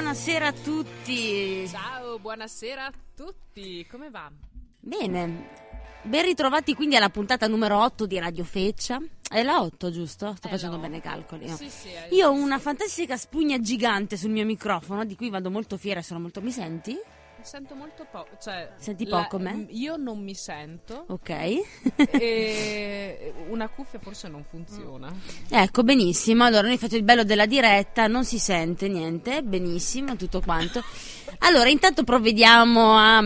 Buonasera a tutti. Ciao, buonasera a tutti. Come va? Bene. Ben ritrovati quindi alla puntata numero 8 di Radiofeccia. È la 8, giusto? Sto facendo bene i calcoli. No? Sì, io ho una fantastica spugna gigante sul mio microfono, di cui vado molto fiera e sono molto... Mi senti? Mi sento molto poco. Cioè, senti poco me? Io non mi sento. Ok. E una cuffia forse non funziona. Ecco, benissimo. Allora, noi facciamo il bello della diretta, non si sente niente, benissimo, tutto quanto. Allora, intanto provvediamo a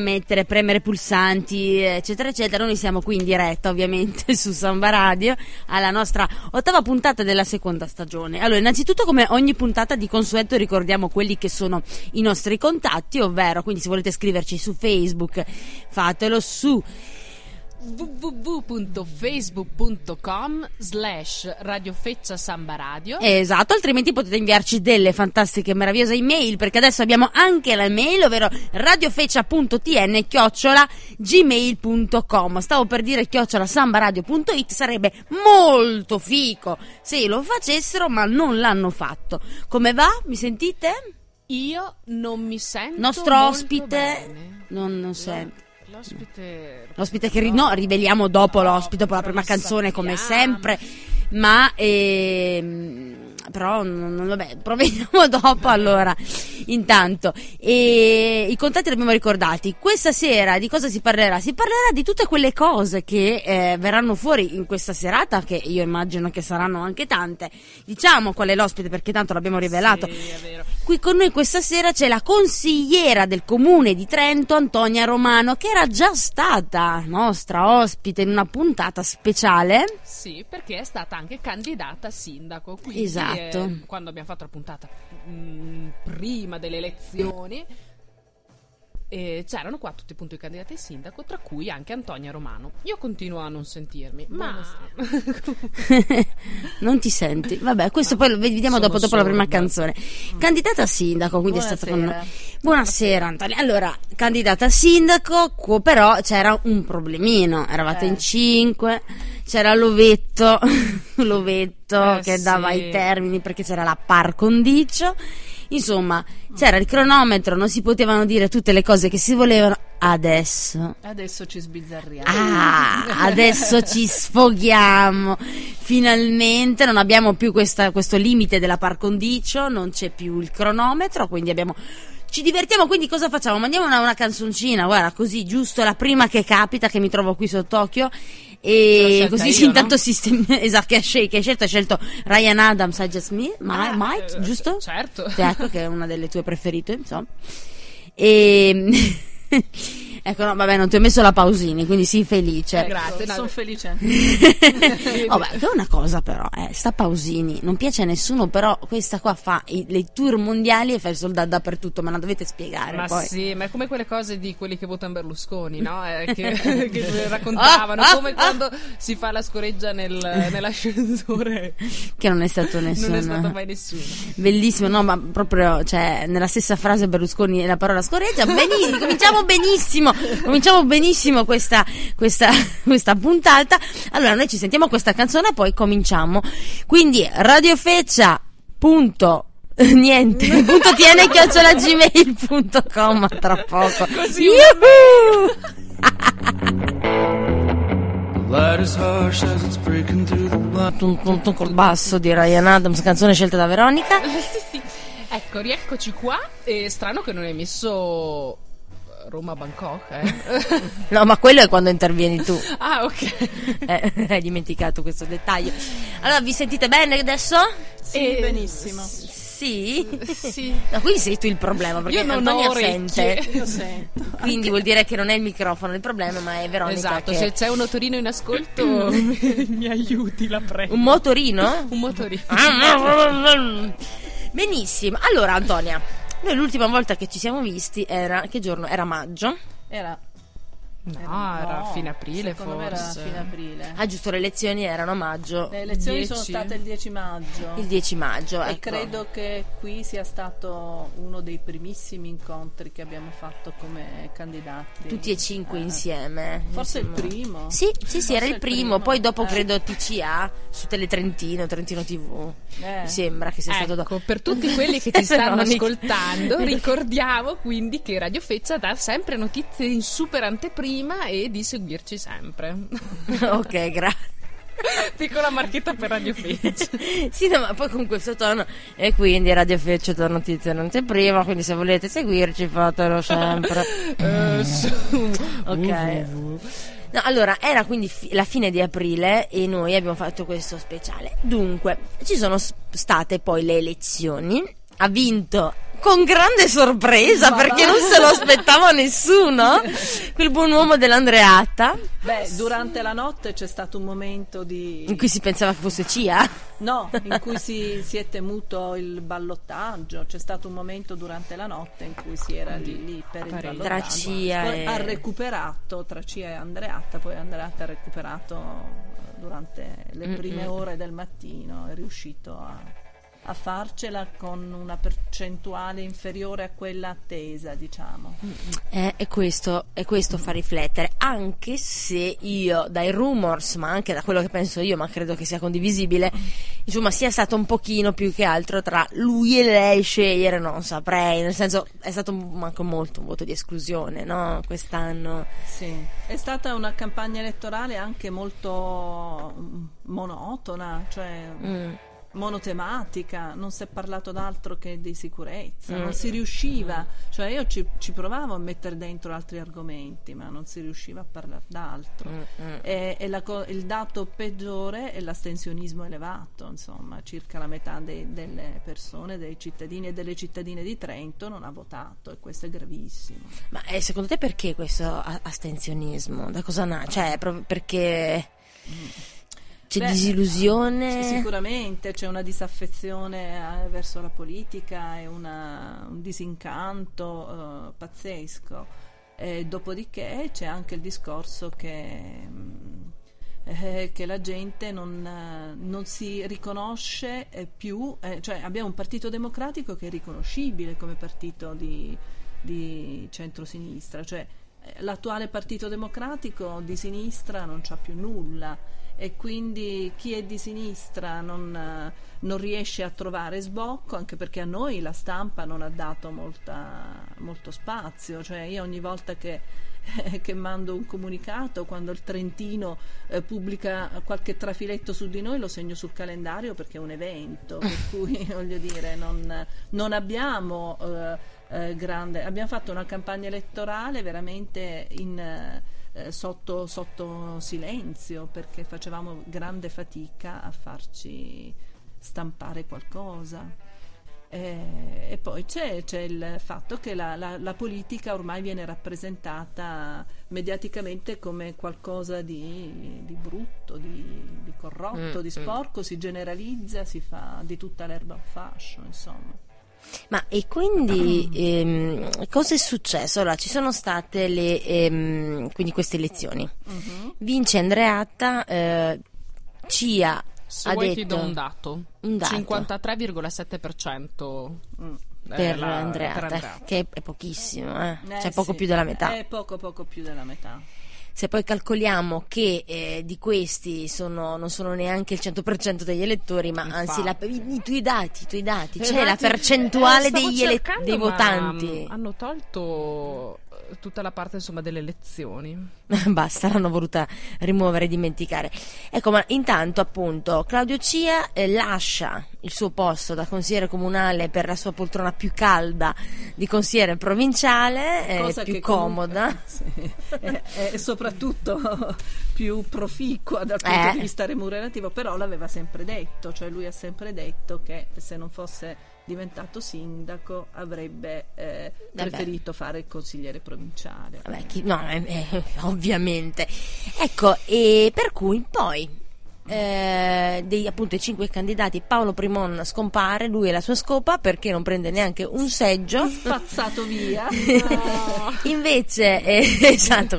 premere pulsanti, eccetera, eccetera. Noi siamo qui in diretta, ovviamente, su Samba Radio, alla nostra ottava puntata della seconda stagione. Allora, innanzitutto, come ogni puntata, di consueto ricordiamo quelli che sono i nostri contatti, ovvero, quindi, se volete scriverci su Facebook, fatelo su www.facebook.com/radiofecciasambaradio. Esatto, altrimenti potete inviarci delle fantastiche e meravigliose email, perché adesso abbiamo anche la mail, ovvero radiofeccia.tn@gmail.com. Stavo per dire @sambaradio.it, sarebbe molto fico se lo facessero, ma non l'hanno fatto. Come va? Mi sentite? Io non mi sento. Nostro ospite non sento. L'ospite che riveliamo dopo l'ospite, dopo la prima canzone, come sempre, ma però non, vabbè, provvediamo dopo. Allora, intanto i contatti li abbiamo ricordati. Questa sera di cosa si parlerà? Si parlerà di tutte quelle cose che verranno fuori in questa serata, che io immagino che saranno anche tante. Diciamo qual è l'ospite, perché tanto l'abbiamo rivelato. Sì, è vero. Qui con noi questa sera c'è la consigliera del comune di Trento, Antonia Romano, che era già stata nostra ospite in una puntata speciale. Sì, perché è stata anche candidata a sindaco. Quindi, esatto. Quando abbiamo fatto la puntata prima delle elezioni, c'erano qua tutti i candidati al sindaco, tra cui anche Antonia Romano. Io continuo a non sentirmi, non ti senti? Vabbè, questo poi lo vediamo dopo la prima canzone. Candidata a sindaco, quindi buonasera. È stata con noi. Buonasera Antonia. Allora, candidata a sindaco, però c'era un problemino. Eravate in 5, c'era Lovetto che dava i termini, perché c'era la par condicio. Insomma, c'era il cronometro, non si potevano dire tutte le cose che si volevano. Adesso ci sbizzarriamo. Adesso ci sfoghiamo. Finalmente non abbiamo più questo limite della par condicio, non c'è più il cronometro, quindi ci divertiamo. Quindi cosa facciamo? Mandiamo una canzoncina, guarda, così, giusto, la prima che capita, che mi trovo qui sott'occhio. E così intanto esatto, che hai scelto Ryan Adams, I Just Me, Mike, giusto? Certo. Ecco, che è una delle tue preferite, insomma. E ecco, no, vabbè, non ti ho messo la pausini, quindi sii felice. Grazie, sono felice. Vabbè, che è una cosa però, sta pausini, non piace a nessuno, però questa qua fa le tour mondiali e fa il soldato dappertutto, ma la dovete spiegare. Ma poi. Sì, ma è come quelle cose di quelli che votano Berlusconi, no? Che raccontavano, come quando si fa la scoreggia nell'ascensore. Che non è stato nessuno. Non è stato mai nessuno. Bellissimo, no, ma proprio, cioè, nella stessa frase Berlusconi e la parola scoreggia, benissimo, cominciamo benissimo questa puntata. Allora, noi ci sentiamo questa canzone e poi cominciamo. Quindi radiofeccia.tn@gmail.com. Tra poco. Yuhu! Col basso di Ryan Adams, canzone scelta da Veronica. Sì. Ecco, rieccoci qua. È strano che non hai messo Roma-Bangkok, No, ma quello è quando intervieni tu. Ah, ok. Hai dimenticato questo dettaglio. Allora, vi sentite bene adesso? Sì, benissimo. Sì. No, quindi sei tu il problema, perché io non Antonia sente. Io sento. Quindi vuol dire che non è il microfono il problema, ma è Veronica. Esatto, se c'è un motorino in ascolto mi aiuti, la prego. Un motorino? Un motorino. Benissimo. Allora, Antonia, noi l'ultima volta che ci siamo visti era maggio. Era No, era a fine aprile forse. Era fine aprile. Ah, giusto, le elezioni erano a maggio. Le elezioni sono state il 10 maggio. Il 10 maggio, ecco. E credo che qui sia stato uno dei primissimi incontri che abbiamo fatto come candidati. Tutti e cinque insieme. Forse il primo. Sì, era il primo. Poi dopo credo TCA su Teletrentino, Trentino TV. Mi sembra che sia stato dopo. Per tutti quelli che ti stanno ascoltando, ricordiamo quindi che Radiofeccia dà sempre notizie in super anteprima e di seguirci sempre. Ok, grazie. Piccola marchetta per Radiofeccia. Sì, no, ma poi con questo tono. E quindi Radiofeccia da notizie in anteprima, quindi se volete seguirci fatelo sempre. Ok. No, allora era quindi la fine di aprile e noi abbiamo fatto questo speciale. Dunque ci sono state ppoi le elezioni. Ha vinto con grande sorpresa, perché non se lo aspettava nessuno, quel buon uomo dell'Andreatta. Beh, durante la notte c'è stato un momento in cui si pensava che fosse Cia. No, in cui si è temuto il ballottaggio. C'è stato un momento durante la notte in cui si era lì per il ballottaggio. Tra Cia poi ha recuperato, tra Cia e Andreatta. Poi Andreatta ha recuperato durante le prime ore del mattino, è riuscito a farcela con una percentuale inferiore a quella attesa, diciamo. E questo fa riflettere, anche se io dai rumors, ma anche da quello che penso io, ma credo che sia condivisibile, insomma, sia stato un pochino più che altro tra lui e lei scegliere, non saprei, nel senso è stato manco molto un voto di esclusione, no? Quest'anno sì, è stata una campagna elettorale anche molto monotona, cioè monotematica, non si è parlato d'altro che di sicurezza, non si riusciva, cioè io ci provavo a mettere dentro altri argomenti, ma non si riusciva a parlare d'altro. Il dato peggiore è l'astensionismo elevato, insomma, circa la metà delle persone, dei cittadini e delle cittadine di Trento non ha votato, e questo è gravissimo. Ma secondo te perché questo astensionismo? Da cosa nasce? Cioè, proprio perché... C'è disillusione? Sicuramente c'è una disaffezione verso la politica e un disincanto pazzesco. E dopodiché c'è anche il discorso che la gente non si riconosce più, cioè abbiamo un Partito Democratico che è riconoscibile come partito di centrosinistra, cioè l'attuale Partito Democratico di sinistra non c'ha più nulla. E quindi chi è di sinistra non riesce a trovare sbocco, anche perché a noi la stampa non ha dato molto spazio, cioè io ogni volta che mando un comunicato, quando il Trentino pubblica qualche trafiletto su di noi, lo segno sul calendario perché è un evento, per cui voglio dire non abbiamo abbiamo fatto una campagna elettorale veramente sotto silenzio, perché facevamo grande fatica a farci stampare qualcosa. E poi c'è il fatto che la politica ormai viene rappresentata mediaticamente come qualcosa di brutto, di corrotto, di sporco, si generalizza, si fa di tutta l'erba un fascio, insomma. Ma e quindi cosa è successo? Allora, ci sono state quindi queste elezioni. Vince Andreatta, Cia ha detto... ti do un dato. 53,7% per Andreatta, che è pochissimo, cioè poco più della metà. È poco più della metà. Se poi calcoliamo che di questi non sono neanche il 100% degli elettori, ma anzi i tuoi dati, cioè la percentuale dei votanti. Hanno tolto tutta la parte, insomma, delle elezioni. Basta, l'hanno voluta rimuovere e dimenticare. Ecco, ma intanto appunto Claudio Cia lascia il suo posto da consigliere comunale per la sua poltrona più calda di consigliere provinciale, più comoda, e soprattutto più proficua dal punto di vista remunerativo, però l'aveva sempre detto, cioè lui ha sempre detto che se non fosse diventato sindaco avrebbe preferito fare il consigliere provinciale. Ovviamente, ecco, e per cui poi appunto i 5 candidati, Paolo Primon scompare, lui e la sua scopa, perché non prende neanche un seggio, spazzato via. Invece esatto.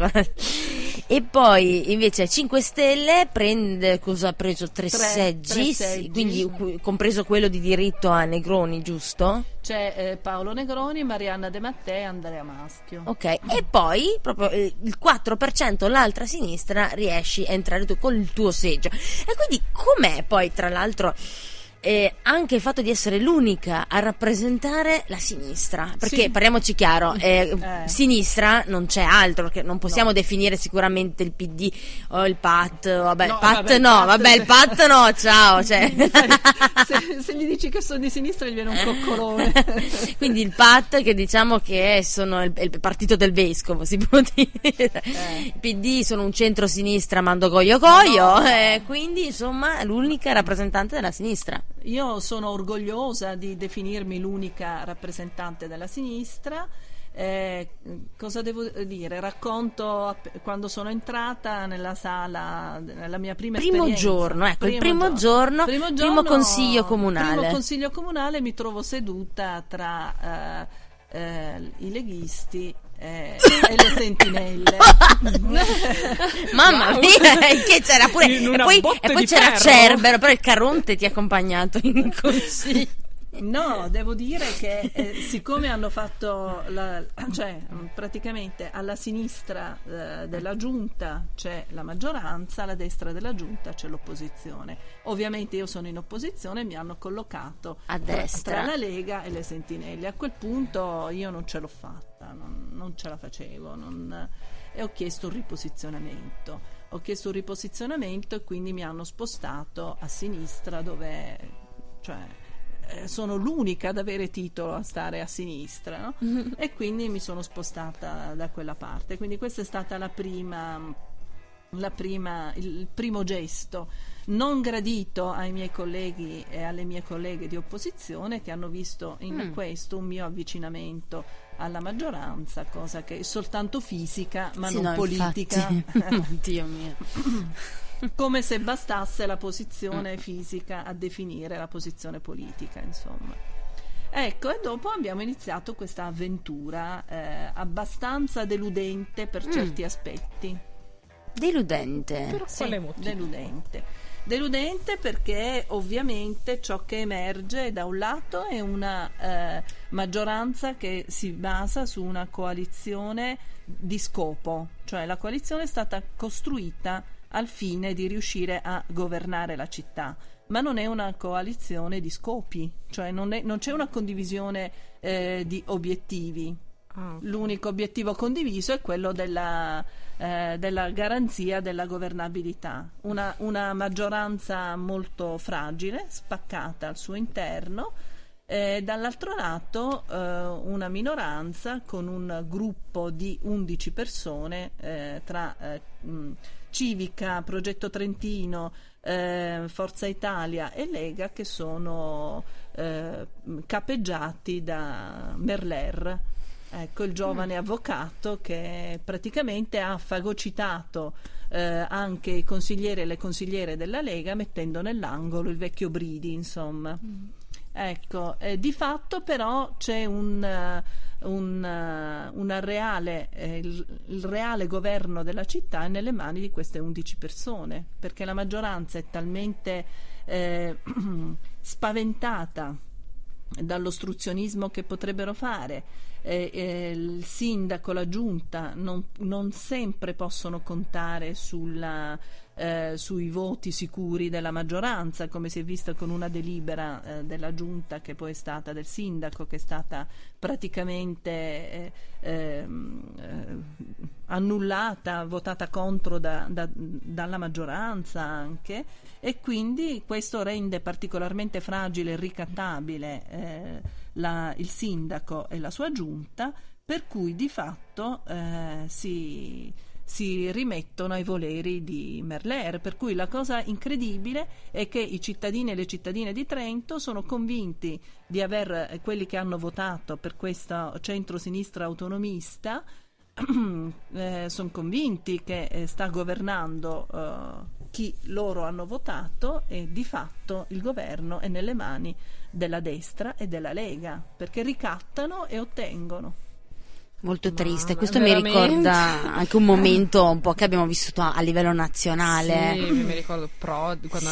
E poi invece 5 Stelle prende, cosa ha preso? Tre seggi, quindi compreso quello di diritto a Negroni, giusto? C'è Paolo Negroni, Marianna De Mattei e Andrea Maschio. Ok, e poi proprio il 4%, l'altra sinistra, riesci a entrare tu col tuo seggio. E quindi com'è poi, tra l'altro, anche il fatto di essere l'unica a rappresentare la sinistra, perché sì, parliamoci chiaro, sinistra non c'è altro, perché non possiamo definire sicuramente il PD o il PAT, il PAT no, ciao, cioè. se gli dici che sono di sinistra gli viene un coccolone. Quindi il PAT, che diciamo che sono il partito del vescovo, si può dire, il PD sono un centro-sinistra mando coglio, quindi insomma l'unica rappresentante della sinistra. Io sono orgogliosa di definirmi l'unica rappresentante della sinistra. Cosa devo dire? Racconto quando sono entrata nella sala, nella mia primo consiglio comunale, mi trovo seduta tra i leghisti e le sentinelle. Mamma mia, che c'era pure, e poi c'era ferro. Cerbero, però il Caronte ti ha accompagnato in consiglio. No, devo dire che siccome hanno fatto praticamente alla sinistra della giunta c'è la maggioranza, alla destra della giunta c'è l'opposizione. Ovviamente io sono in opposizione e mi hanno collocato a destra tra la Lega e le sentinelle. A quel punto io non ce l'ho fatta, non ce la facevo, e ho chiesto un riposizionamento. E quindi mi hanno spostato a sinistra, dove sono l'unica ad avere titolo a stare a sinistra, no? Mm-hmm. E quindi mi sono spostata da quella parte. Quindi questa è stata il primo gesto non gradito ai miei colleghi e alle mie colleghe di opposizione, che hanno visto in questo un mio avvicinamento alla maggioranza, cosa che è soltanto fisica, ma sì, non politica. Oddio mio. Come se bastasse la posizione fisica a definire la posizione politica, insomma. Ecco, e dopo abbiamo iniziato questa avventura abbastanza deludente per certi aspetti. Deludente? Per quale motivo? Deludente perché ovviamente ciò che emerge da un lato è una maggioranza che si basa su una coalizione di scopo, cioè la coalizione è stata costruita al fine di riuscire a governare la città, ma non è una coalizione di scopi, cioè non c'è una condivisione di obiettivi. L'unico obiettivo condiviso è quello della garanzia della governabilità. Una maggioranza molto fragile, spaccata al suo interno, dall'altro lato una minoranza con un gruppo di 11 persone tra Civica, Progetto Trentino, Forza Italia e Lega, che sono capeggiati da Merler, il giovane avvocato che praticamente ha fagocitato anche i consiglieri e le consigliere della Lega, mettendo nell'angolo il vecchio Bridi, insomma. Di fatto però c'è il reale governo della città è nelle mani di queste 11 persone, perché la maggioranza è talmente spaventata dall'ostruzionismo che potrebbero fare, il sindaco, la giunta non sempre possono contare sui voti sicuri della maggioranza, come si è visto con una delibera della giunta, che poi è stata del sindaco, che è stata praticamente annullata, votata contro dalla maggioranza anche, e quindi questo rende particolarmente fragile e ricattabile il sindaco e la sua giunta, per cui di fatto si rimettono ai voleri di Merler, per cui la cosa incredibile è che i cittadini e le cittadine di Trento sono convinti quelli che hanno votato per questo centro-sinistra autonomista sono convinti che sta governando chi loro hanno votato, e di fatto il governo è nelle mani della destra e della Lega, perché ricattano e ottengono. Molto triste, questo veramente. Mi ricorda anche un momento un po' che abbiamo vissuto a livello nazionale. Sì, mi ricordo Prodi, quando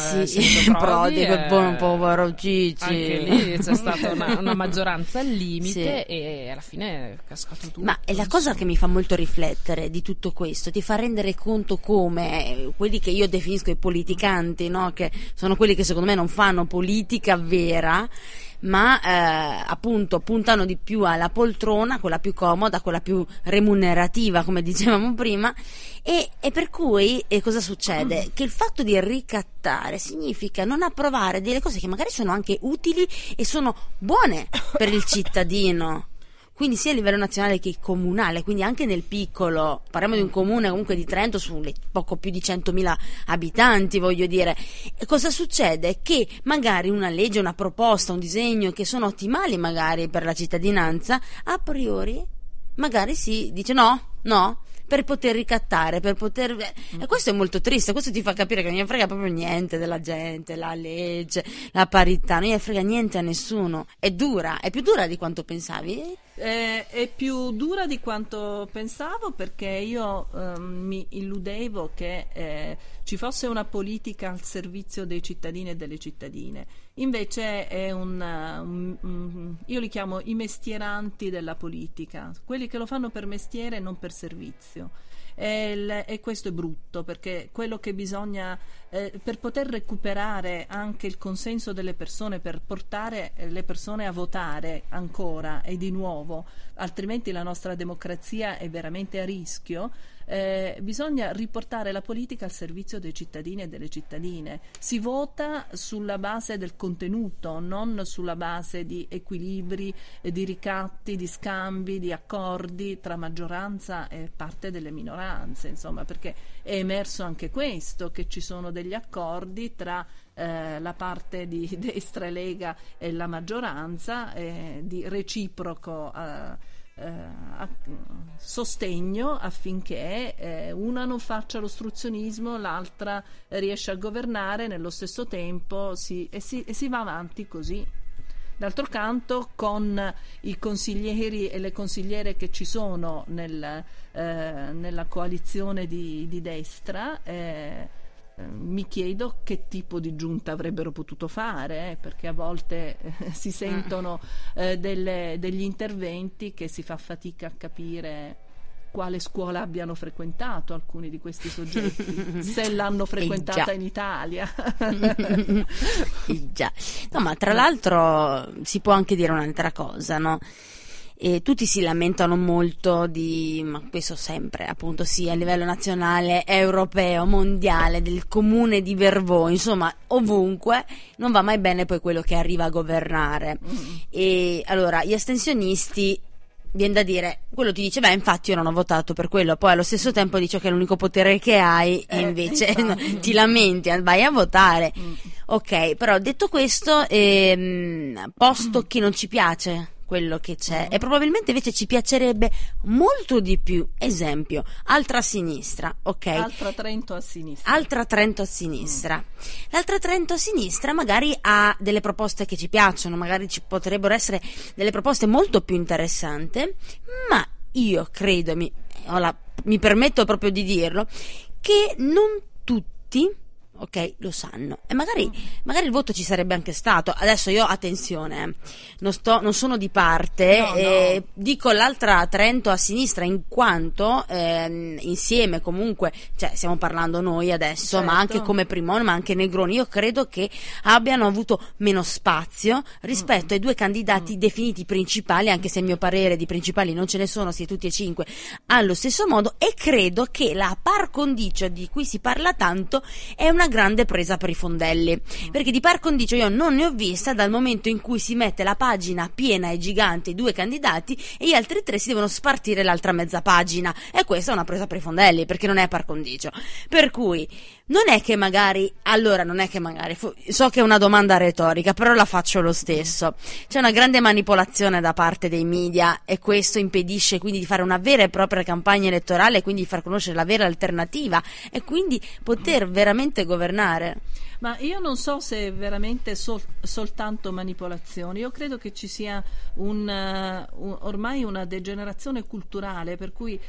Prodi quel povero Cicci. Anche lì c'è stata una maggioranza al limite, sì. E alla fine è cascato tutto. Ma è la cosa che mi fa molto riflettere di tutto questo, ti fa rendere conto come quelli che io definisco i politicanti, no? Che sono quelli che secondo me non fanno politica vera, ma appunto puntano di più alla poltrona, quella più comoda, quella più remunerativa, come dicevamo prima, e per cui cosa succede? Che il fatto di ricattare significa non approvare delle cose che magari sono anche utili e sono buone per il cittadino, quindi sia a livello nazionale che comunale, quindi anche nel piccolo, parliamo di un comune comunque di Trento su poco più di 100.000 abitanti, voglio dire, e cosa succede? Che magari una legge, una proposta, un disegno che sono ottimali magari per la cittadinanza, a priori magari si dice no, per poter ricattare, e questo è molto triste. Questo ti fa capire che non gli frega proprio niente della gente, la legge, la parità, non gli frega niente a nessuno. È più dura di quanto pensavi? È più dura di quanto pensavo, perché io mi illudevo che ci fosse una politica al servizio dei cittadini e delle cittadine. Invece è io li chiamo i mestieranti della politica, quelli che lo fanno per mestiere e non per servizio, e questo è brutto, perché quello che bisogna per poter recuperare anche il consenso delle persone, per portare le persone a votare ancora e di nuovo, altrimenti la nostra democrazia è veramente a rischio. Bisogna riportare la politica al servizio dei cittadini e delle cittadine. Si vota sulla base del contenuto, non sulla base di equilibri, di ricatti, di scambi, di accordi tra maggioranza e parte delle minoranze, insomma, perché è emerso anche questo, che ci sono degli accordi tra la parte di destra e Lega e la maggioranza, di reciproco sostegno affinché una non faccia l'ostruzionismo, l'altra riesce a governare nello stesso tempo, si va avanti così. D'altro canto, con i consiglieri e le consigliere che ci sono nella coalizione di destra, mi chiedo che tipo di giunta avrebbero potuto fare, perché a volte si sentono degli interventi che si fa fatica a capire quale scuola abbiano frequentato alcuni di questi soggetti, se l'hanno frequentata in Italia. No, ma tra l'altro si può anche dire un'altra cosa, no? E tutti si lamentano molto ma questo sempre, appunto, sì, a livello nazionale, europeo, mondiale, del comune di Vervò, insomma ovunque non va mai bene poi quello che arriva a governare. E allora gli astensionisti, viene da dire, quello ti dice, infatti io non ho votato per quello, poi allo stesso tempo dice che è l'unico potere che hai, e invece ti lamenti, vai a votare. Ok, però detto questo, posto che non ci piace quello che c'è, e probabilmente invece ci piacerebbe molto di più, esempio, altra sinistra, ok? Altra Trento a sinistra. L'altra Trento a sinistra magari ha delle proposte che ci piacciono, magari ci potrebbero essere delle proposte molto più interessanti, ma io credo, mi permetto proprio di dirlo, che non tutti, ok, lo sanno, e magari il voto ci sarebbe anche stato. Adesso io, attenzione, non sono di parte, dico l'altra Trento a sinistra in quanto insieme comunque, cioè stiamo parlando noi adesso, certo, ma anche come Primon, ma anche Negroni, io credo che abbiano avuto meno spazio rispetto ai due candidati definiti principali, anche se a mio parere di principali non ce ne sono, si è tutti e cinque allo stesso modo, e credo che la par condicio di cui si parla tanto è una una grande presa per i fondelli, perché di par condicio io non ne ho vista dal momento in cui si mette la pagina piena e gigante i due candidati e gli altri tre si devono spartire l'altra mezza pagina, e questa è una presa per i fondelli perché non è par condicio. Per cui non è che magari, so che è una domanda retorica, però la faccio lo stesso. C'è una grande manipolazione da parte dei media e questo impedisce quindi di fare una vera e propria campagna elettorale e quindi di far conoscere la vera alternativa e quindi poter veramente governare. Ma io non so se è veramente soltanto manipolazione. Io credo che ci sia ormai una degenerazione culturale, per cui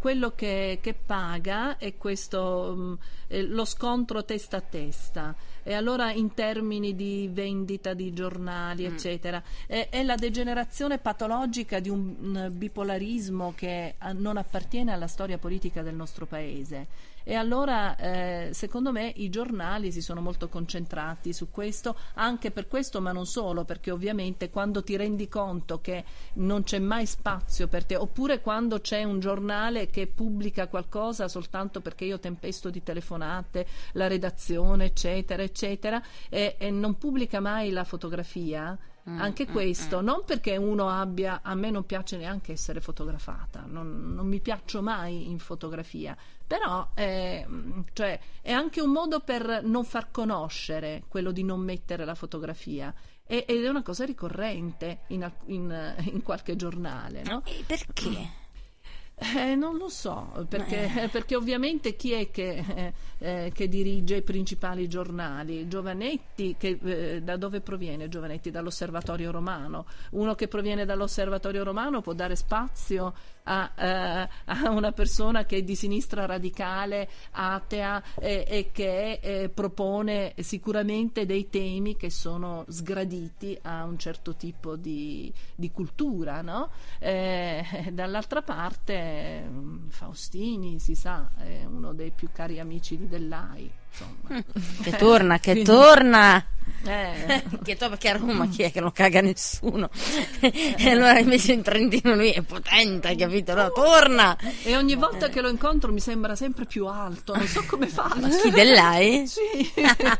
quello che paga è questo, lo scontro testa a testa, e allora in termini di vendita di giornali eccetera, è la degenerazione patologica di un bipolarismo che non appartiene alla storia politica del nostro paese. E allora secondo me i giornali si sono molto concentrati su questo, anche per questo ma non solo, perché ovviamente quando ti rendi conto che non c'è mai spazio per te, oppure quando c'è un giornale che pubblica qualcosa soltanto perché io tempesto di telefonate la redazione eccetera eccetera, e non pubblica mai la fotografia, anche questo non perché uno abbia, a me non piace neanche essere fotografata, non mi piaccio mai in fotografia, però cioè, è anche un modo per non far conoscere, quello di non mettere la fotografia, ed è una cosa ricorrente in qualche giornale, no? E perché? Non lo so, perché ovviamente chi è che dirige i principali giornali? Giovanetti, da dove proviene Giovanetti? Dall'Osservatorio Romano. Uno che proviene dall'Osservatorio Romano può dare spazio a una persona che è di sinistra radicale, atea, e che propone sicuramente dei temi che sono sgraditi a un certo tipo di cultura, no? Dall'altra parte Faustini, si sa, è uno dei più cari amici di Dell'Ai, insomma. Che torna perché a Roma chi è che non caga nessuno, e allora invece in Trentino lui è potente, capito? No, torna, e ogni volta che lo incontro mi sembra sempre più alto, non so come fa. Ma chi, Dell'Ai? Sì. Ma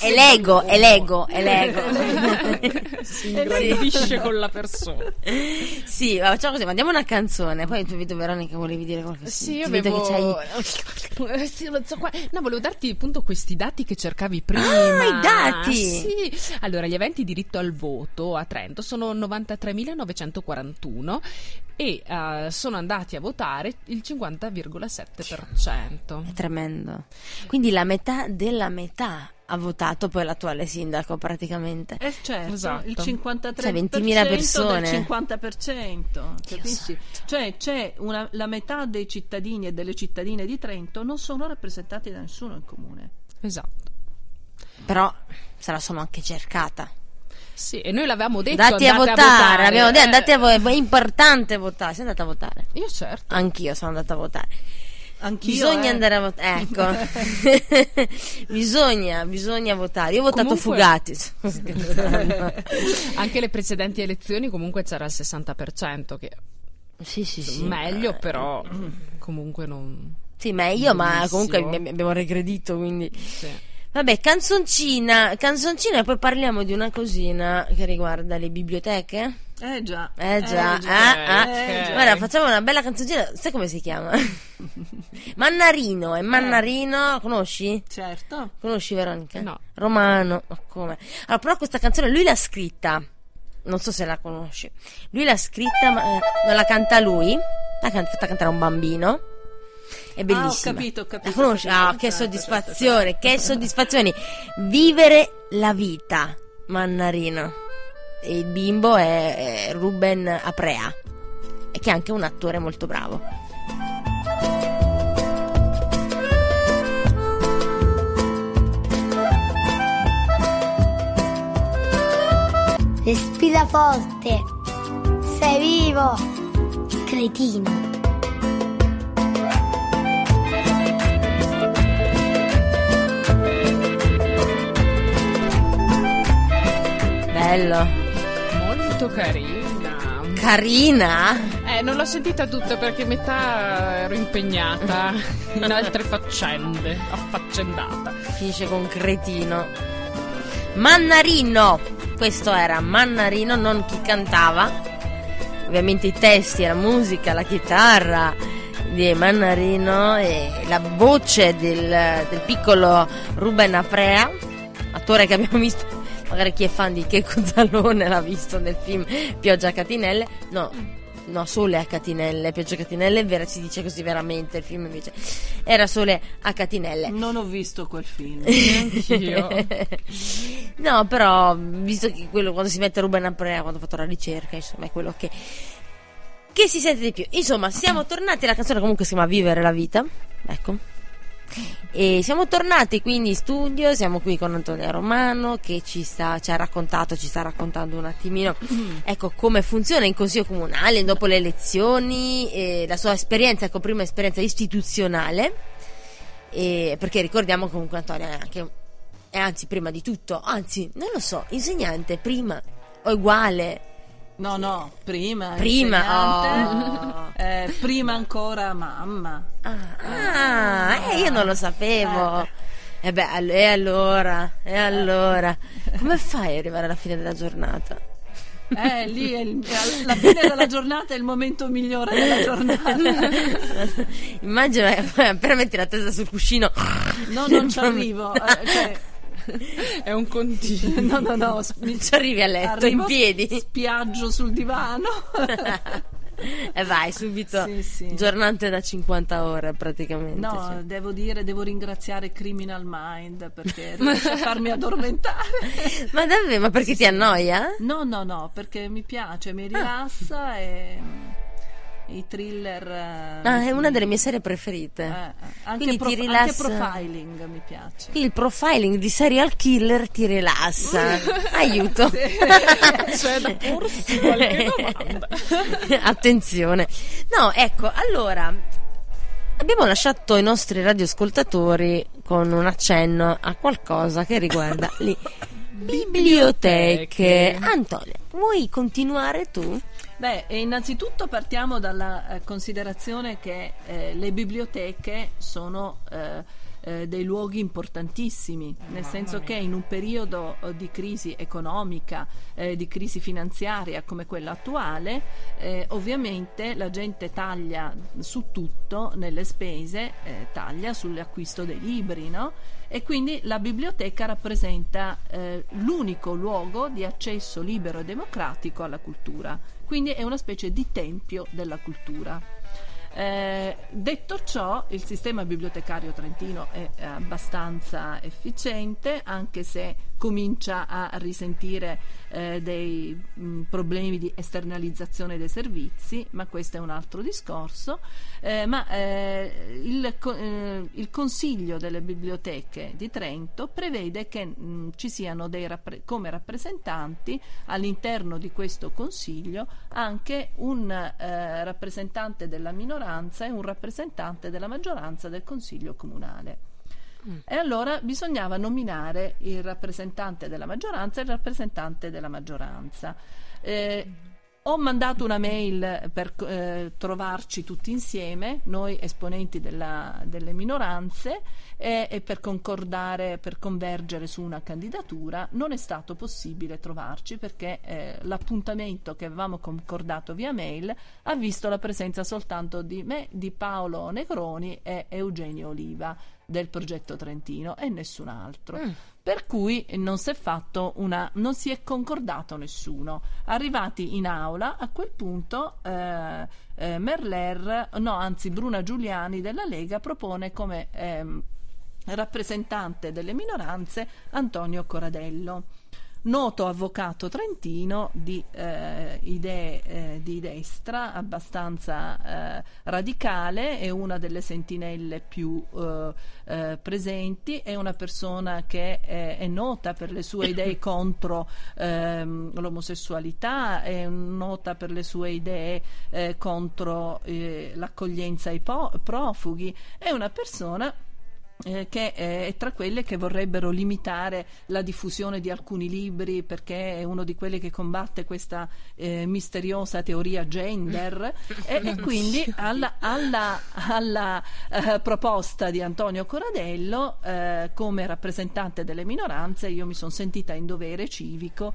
è l'ego. Si ingrandisce con la persona. Sì, ma facciamo così, mandiamo una canzone, poi tu, Veronica, volevi dire qualcosa? Sì, io vedo che c'hai. No, volevo darti appunto questi dati che cercavi prima. Ah, i dati! Sì. Allora, gli aventi diritto al voto a Trento sono 93.941 e sono andati a votare il 50,7%. È tremendo. Quindi la metà della metà ha votato poi l'attuale sindaco, praticamente. Certo, esatto. Il 53%, cioè 20.000 persone. Del 50%, capisci? Cioè c'è la metà dei cittadini e delle cittadine di Trento non sono rappresentati da nessuno in comune. Esatto. Però se la sono anche cercata. Sì, e noi l'avevamo detto, andate a votare. Abbiamo detto, andate a votare, è importante votare. Sei andata a votare? Io certo. Anch'io sono andata a votare. Anch'io, bisogna andare a votare, ecco. bisogna votare. Io ho votato Fugati. Anche le precedenti elezioni comunque c'era il 60%, che sì, meglio, però comunque non. Sì, meglio, ma comunque abbiamo regredito, quindi. Sì. Vabbè, canzoncina, e poi parliamo di una cosina che riguarda le biblioteche. Eh già. Guarda, facciamo una bella canzoncina. Sai come si chiama? Mannarino, conosci? Certo. Conosci, Veronica? No. Romano, ma come? Allora, però questa canzone lui l'ha scritta. Non so se la conosci. Lui l'ha scritta, ma non la canta lui. L'ha fatta cantare un bambino. È bellissima. Ho capito. La conosci? Che soddisfazione, che soddisfazione. Vivere la vita, Mannarino. E il bimbo è Ruben Aprea, che è anche un attore molto bravo. Respira forte, sei vivo, cretino. Bello. Molto carina. Carina? Non l'ho sentita tutta perché metà ero impegnata in altre faccende, affaccendata. Finisce con cretino. Mannarino! Questo era Mannarino, non chi cantava. Ovviamente i testi, la musica, la chitarra di Mannarino e la voce del piccolo Ruben Aprea, attore che abbiamo visto. Magari chi è fan di Checco Zalone l'ha visto nel film Pioggia a Catinelle. No, Sole a Catinelle. Pioggia a Catinelle si dice così veramente. Il film invece era Sole a Catinelle. Non ho visto quel film. Neanch'io. No, però visto che quello, quando si mette Ruben Aprea, quando ho fatto la ricerca, insomma, è quello che si sente di più. Insomma, siamo tornati. La canzone comunque si chiama Vivere la vita. Ecco. E siamo tornati quindi in studio, siamo qui con Antonia Romano che ci sta raccontando un attimino, ecco, come funziona in consiglio comunale dopo le elezioni, la sua esperienza, ecco, prima esperienza istituzionale, perché ricordiamo comunque Antonia è anche, insegnante prima o uguale? No, prima. Oh. Prima ancora mamma. Io non lo sapevo. E allora. Come fai ad arrivare alla fine della giornata? Lì la fine della giornata è il momento migliore della giornata. Immagino, appena metti la testa sul cuscino. No, non ci arrivo. È un continuo. No, ci arrivi a letto. Arrivo in piedi, spiaggio sul divano e vai subito. Sì. Giornate da 50 ore praticamente. Devo ringraziare Criminal Mind perché riesce a farmi addormentare. Ma davvero? Ma perché ti annoia? No, perché mi piace, mi rilassa. E i thriller è una delle mie serie preferite, anche Profiling mi piace. Il profiling di serial killer ti rilassa. Aiuto. C'è da porsi qualche domanda. Attenzione. No, ecco, allora abbiamo lasciato i nostri radioascoltatori con un accenno a qualcosa che riguarda le biblioteche. Antonio, vuoi continuare tu? Beh, innanzitutto partiamo dalla considerazione che le biblioteche sono dei luoghi importantissimi, nel senso che in un periodo di crisi economica, di crisi finanziaria come quella attuale, ovviamente la gente taglia su tutto, nelle spese, taglia sull'acquisto dei libri, no? E quindi la biblioteca rappresenta l'unico luogo di accesso libero e democratico alla cultura, quindi è una specie di tempio della cultura. Detto ciò, il sistema bibliotecario trentino è abbastanza efficiente, anche se comincia a risentire dei problemi di esternalizzazione dei servizi, ma questo è un altro discorso. Il Consiglio delle Biblioteche di Trento prevede che ci siano come rappresentanti all'interno di questo Consiglio anche un rappresentante della minoranza e un rappresentante della maggioranza del Consiglio comunale. E allora bisognava nominare il rappresentante della maggioranza e il rappresentante della maggioranza. Ho mandato una mail per trovarci tutti insieme, noi esponenti delle minoranze, e per concordare, per convergere su una candidatura. Non è stato possibile trovarci perché l'appuntamento che avevamo concordato via mail ha visto la presenza soltanto di me, di Paolo Negroni e Eugenio Oliva del Progetto Trentino e nessun altro. Per cui non si è concordato nessuno. Arrivati in aula, a quel punto Bruna Giuliani della Lega propone come rappresentante delle minoranze Antonio Coradello, noto avvocato trentino di idee di destra, abbastanza radicale, è una delle sentinelle più presenti, è una persona che è nota per le sue idee contro l'omosessualità, è nota per le sue idee contro l'accoglienza ai profughi, è una persona che è tra quelle che vorrebbero limitare la diffusione di alcuni libri, perché è uno di quelli che combatte questa misteriosa teoria gender e quindi alla proposta di Antonio Coradello, come rappresentante delle minoranze, io mi sono sentita in dovere civico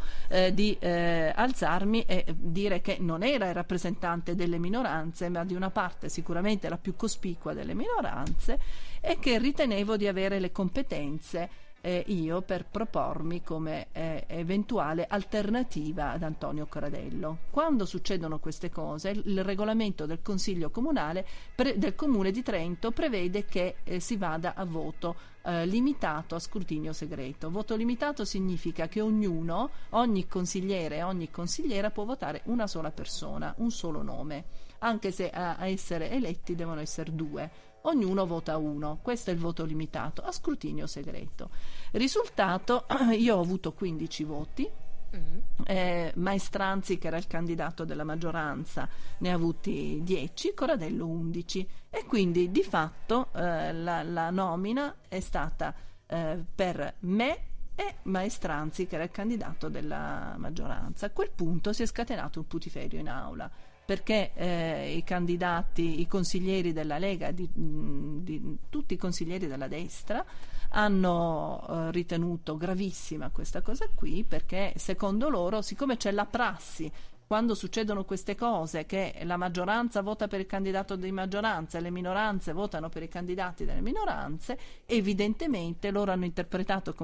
di alzarmi e dire che non era il rappresentante delle minoranze, ma di una parte sicuramente la più cospicua delle minoranze, e che ritenevo di avere le competenze io per propormi come eventuale alternativa ad Antonio Coradello. Quando succedono queste cose, il regolamento del Consiglio Comunale del Comune di Trento prevede che si vada a voto limitato a scrutinio segreto. Voto limitato significa che ognuno, ogni consigliere e ogni consigliera può votare una sola persona, un solo nome, anche se a essere eletti devono essere due. Ognuno vota uno, questo è il voto limitato a scrutinio segreto. Risultato, io ho avuto 15 voti, Maestranzi, che era il candidato della maggioranza, ne ha avuti 10, Coradello 11, e quindi di fatto la nomina è stata per me e Maestranzi, che era il candidato della maggioranza. A quel punto si è scatenato un putiferio in aula, perché i consiglieri della Lega, di tutti i consiglieri della destra, hanno ritenuto gravissima questa cosa qui, perché secondo loro, siccome c'è la prassi quando succedono queste cose che la maggioranza vota per il candidato di maggioranza e le minoranze votano per i candidati delle minoranze, evidentemente loro hanno interpretato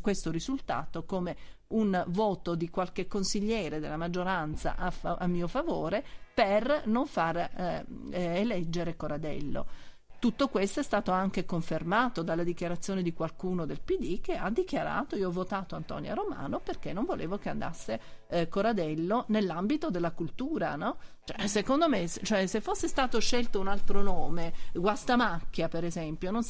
questo risultato come un voto di qualche consigliere della maggioranza a mio favore per non far eleggere Coradello. Tutto questo è stato anche confermato dalla dichiarazione di qualcuno del PD, che ha dichiarato: io ho votato Antonia Romano perché non volevo che andasse Coradello nell'ambito della cultura, no? Cioè, secondo me, se fosse stato scelto un altro nome, Guastamacchia per esempio, non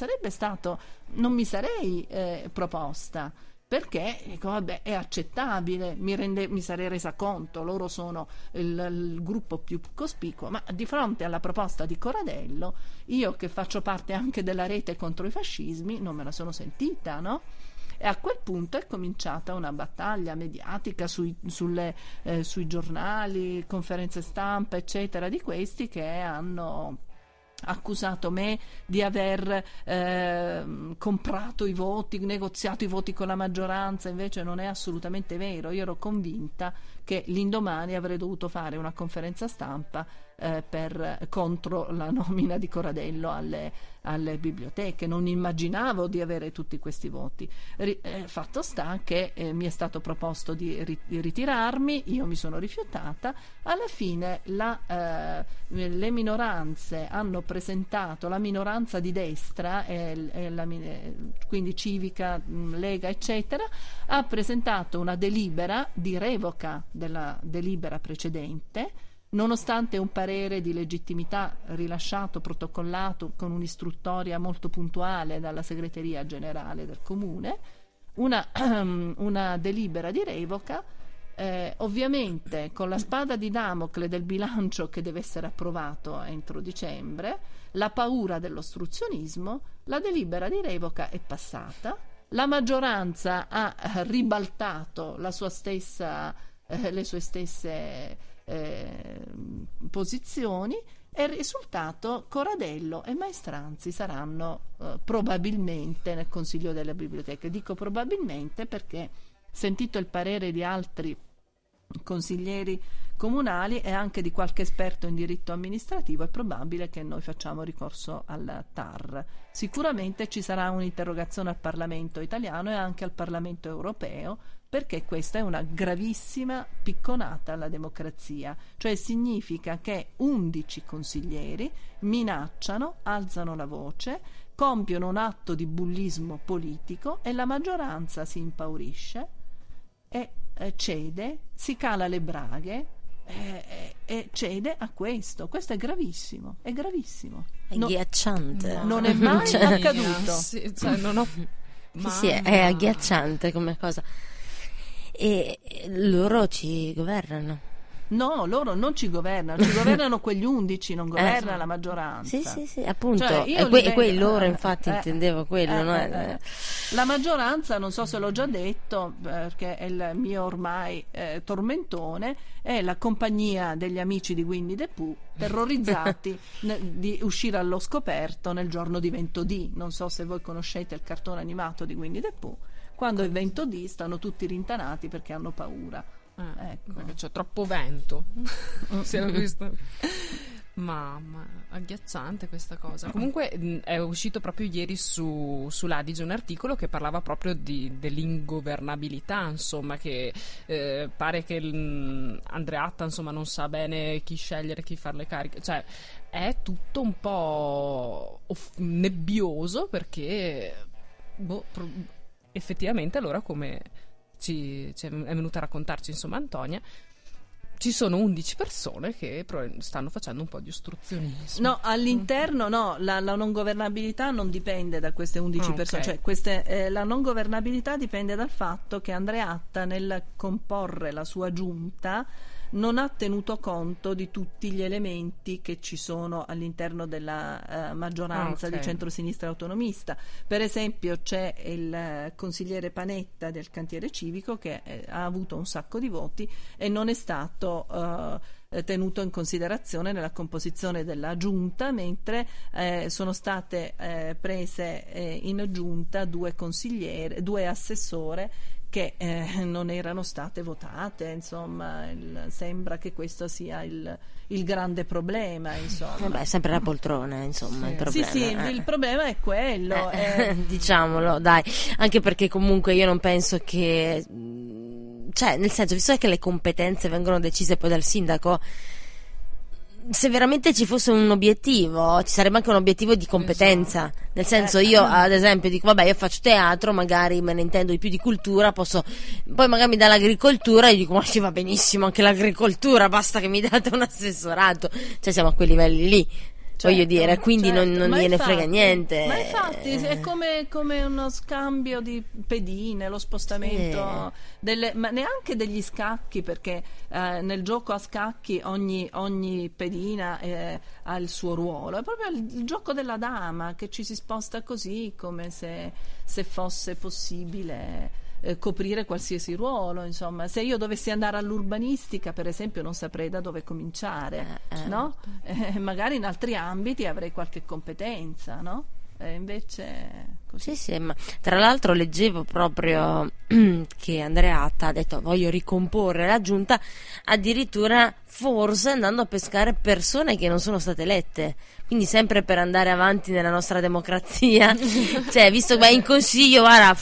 mi sarei proposta, perché dico, vabbè, è accettabile, mi sarei resa conto, loro sono il gruppo più cospicuo, ma di fronte alla proposta di Coradello, io che faccio parte anche della rete contro i fascismi, non me la sono sentita, no? E a quel punto è cominciata una battaglia mediatica sui giornali, conferenze stampa, eccetera, di questi che hanno accusato me di aver comprato i voti, negoziato i voti con la maggioranza. Invece non è assolutamente vero, io ero convinta che l'indomani avrei dovuto fare una conferenza stampa contro la nomina di Coradello alle biblioteche. Non immaginavo di avere tutti questi voti. Fatto sta che mi è stato proposto di ritirarmi, io mi sono rifiutata. Alla fine le minoranze hanno presentato, la minoranza di destra, quindi Civica, Lega eccetera, ha presentato una delibera di revoca della delibera precedente, nonostante un parere di legittimità rilasciato, protocollato con un'istruttoria molto puntuale dalla segreteria generale del comune, una delibera di revoca, ovviamente con la spada di Damocle del bilancio che deve essere approvato entro dicembre, la paura dell'ostruzionismo. La delibera di revoca è passata, la maggioranza ha ribaltato le sue stesse posizioni, e il risultato: Coradello e Maestranzi saranno probabilmente nel Consiglio delle Biblioteche. Dico probabilmente perché, sentito il parere di altri consiglieri comunali e anche di qualche esperto in diritto amministrativo, è probabile che noi facciamo ricorso al TAR. Sicuramente ci sarà un'interrogazione al Parlamento italiano e anche al Parlamento europeo, perché questa è una gravissima picconata alla democrazia, cioè significa che 11 consiglieri minacciano, alzano la voce, compiono un atto di bullismo politico e la maggioranza si impaurisce e cede, si cala le braghe e cede a questo. Questo è gravissimo, è gravissimo. È agghiacciante. Non è mai accaduto. Sì, cioè, è agghiacciante come cosa. E loro ci governano. No, loro non ci governano, ci governano quegli 11, non governa la maggioranza. Sì, sì, sì, appunto. Cioè, loro infatti intendevo quello, no? La maggioranza, non so se l'ho già detto, perché è il mio ormai tormentone, è la compagnia degli amici di Winnie the Pooh, terrorizzati di uscire allo scoperto nel giorno di Ventodì. Non so se voi conoscete il cartone animato di Winnie the Pooh. Quando è Ventodì stanno tutti rintanati perché hanno paura. Ecco. Perché c'è troppo vento. Si hanno visto. Mamma, agghiacciante questa cosa. Comunque è uscito proprio ieri sull'Adige un articolo che parlava proprio dell'ingovernabilità, insomma, che pare che Andreatta, insomma, non sa bene chi scegliere, chi far le cariche, cioè è tutto un po' nebbioso, perché effettivamente, allora, come è venuta a raccontarci, insomma, Antonia, ci sono 11 persone che stanno facendo un po' di ostruzionismo. No, all'interno no, la non governabilità non dipende da queste 11 persone, okay. Cioè la non governabilità dipende dal fatto che Andreatta, nel comporre la sua giunta, non ha tenuto conto di tutti gli elementi che ci sono all'interno della maggioranza, okay, di centrosinistra autonomista. Per esempio c'è il consigliere Panetta del cantiere civico che ha avuto un sacco di voti e non è stato tenuto in considerazione nella composizione della giunta, mentre sono state prese in giunta due assessore che non erano state votate. Insomma, sembra che questo sia il grande problema, insomma. Vabbè, sempre la poltrona, insomma, sì. Il problema, il problema è quello, diciamolo, dai, anche perché comunque io non penso che, cioè, nel senso, visto che le competenze vengono decise poi dal sindaco, se veramente ci fosse un obiettivo, ci sarebbe anche un obiettivo di competenza, nel senso, io ad esempio dico vabbè, io faccio teatro, magari me ne intendo di più di cultura, posso, poi magari mi dà l'agricoltura e dico ma ci va benissimo anche l'agricoltura, basta che mi date un assessorato, cioè siamo a quei livelli lì. Certo, voglio dire, quindi certo, non gliene frega niente. Ma infatti è come uno scambio di pedine, lo spostamento ma neanche degli scacchi, perché nel gioco a scacchi ogni pedina ha il suo ruolo. È proprio il gioco della dama che ci si sposta così, come se fosse possibile coprire qualsiasi ruolo. Insomma, se io dovessi andare all'urbanistica, per esempio, non saprei da dove cominciare, no? Magari in altri ambiti avrei qualche competenza, no? Invece così. Sì, sì, ma tra l'altro leggevo proprio che Andreatta ha detto voglio ricomporre la giunta, addirittura forse andando a pescare persone che non sono state elette, quindi sempre per andare avanti nella nostra democrazia. Cioè, visto che vai in consiglio, guarda,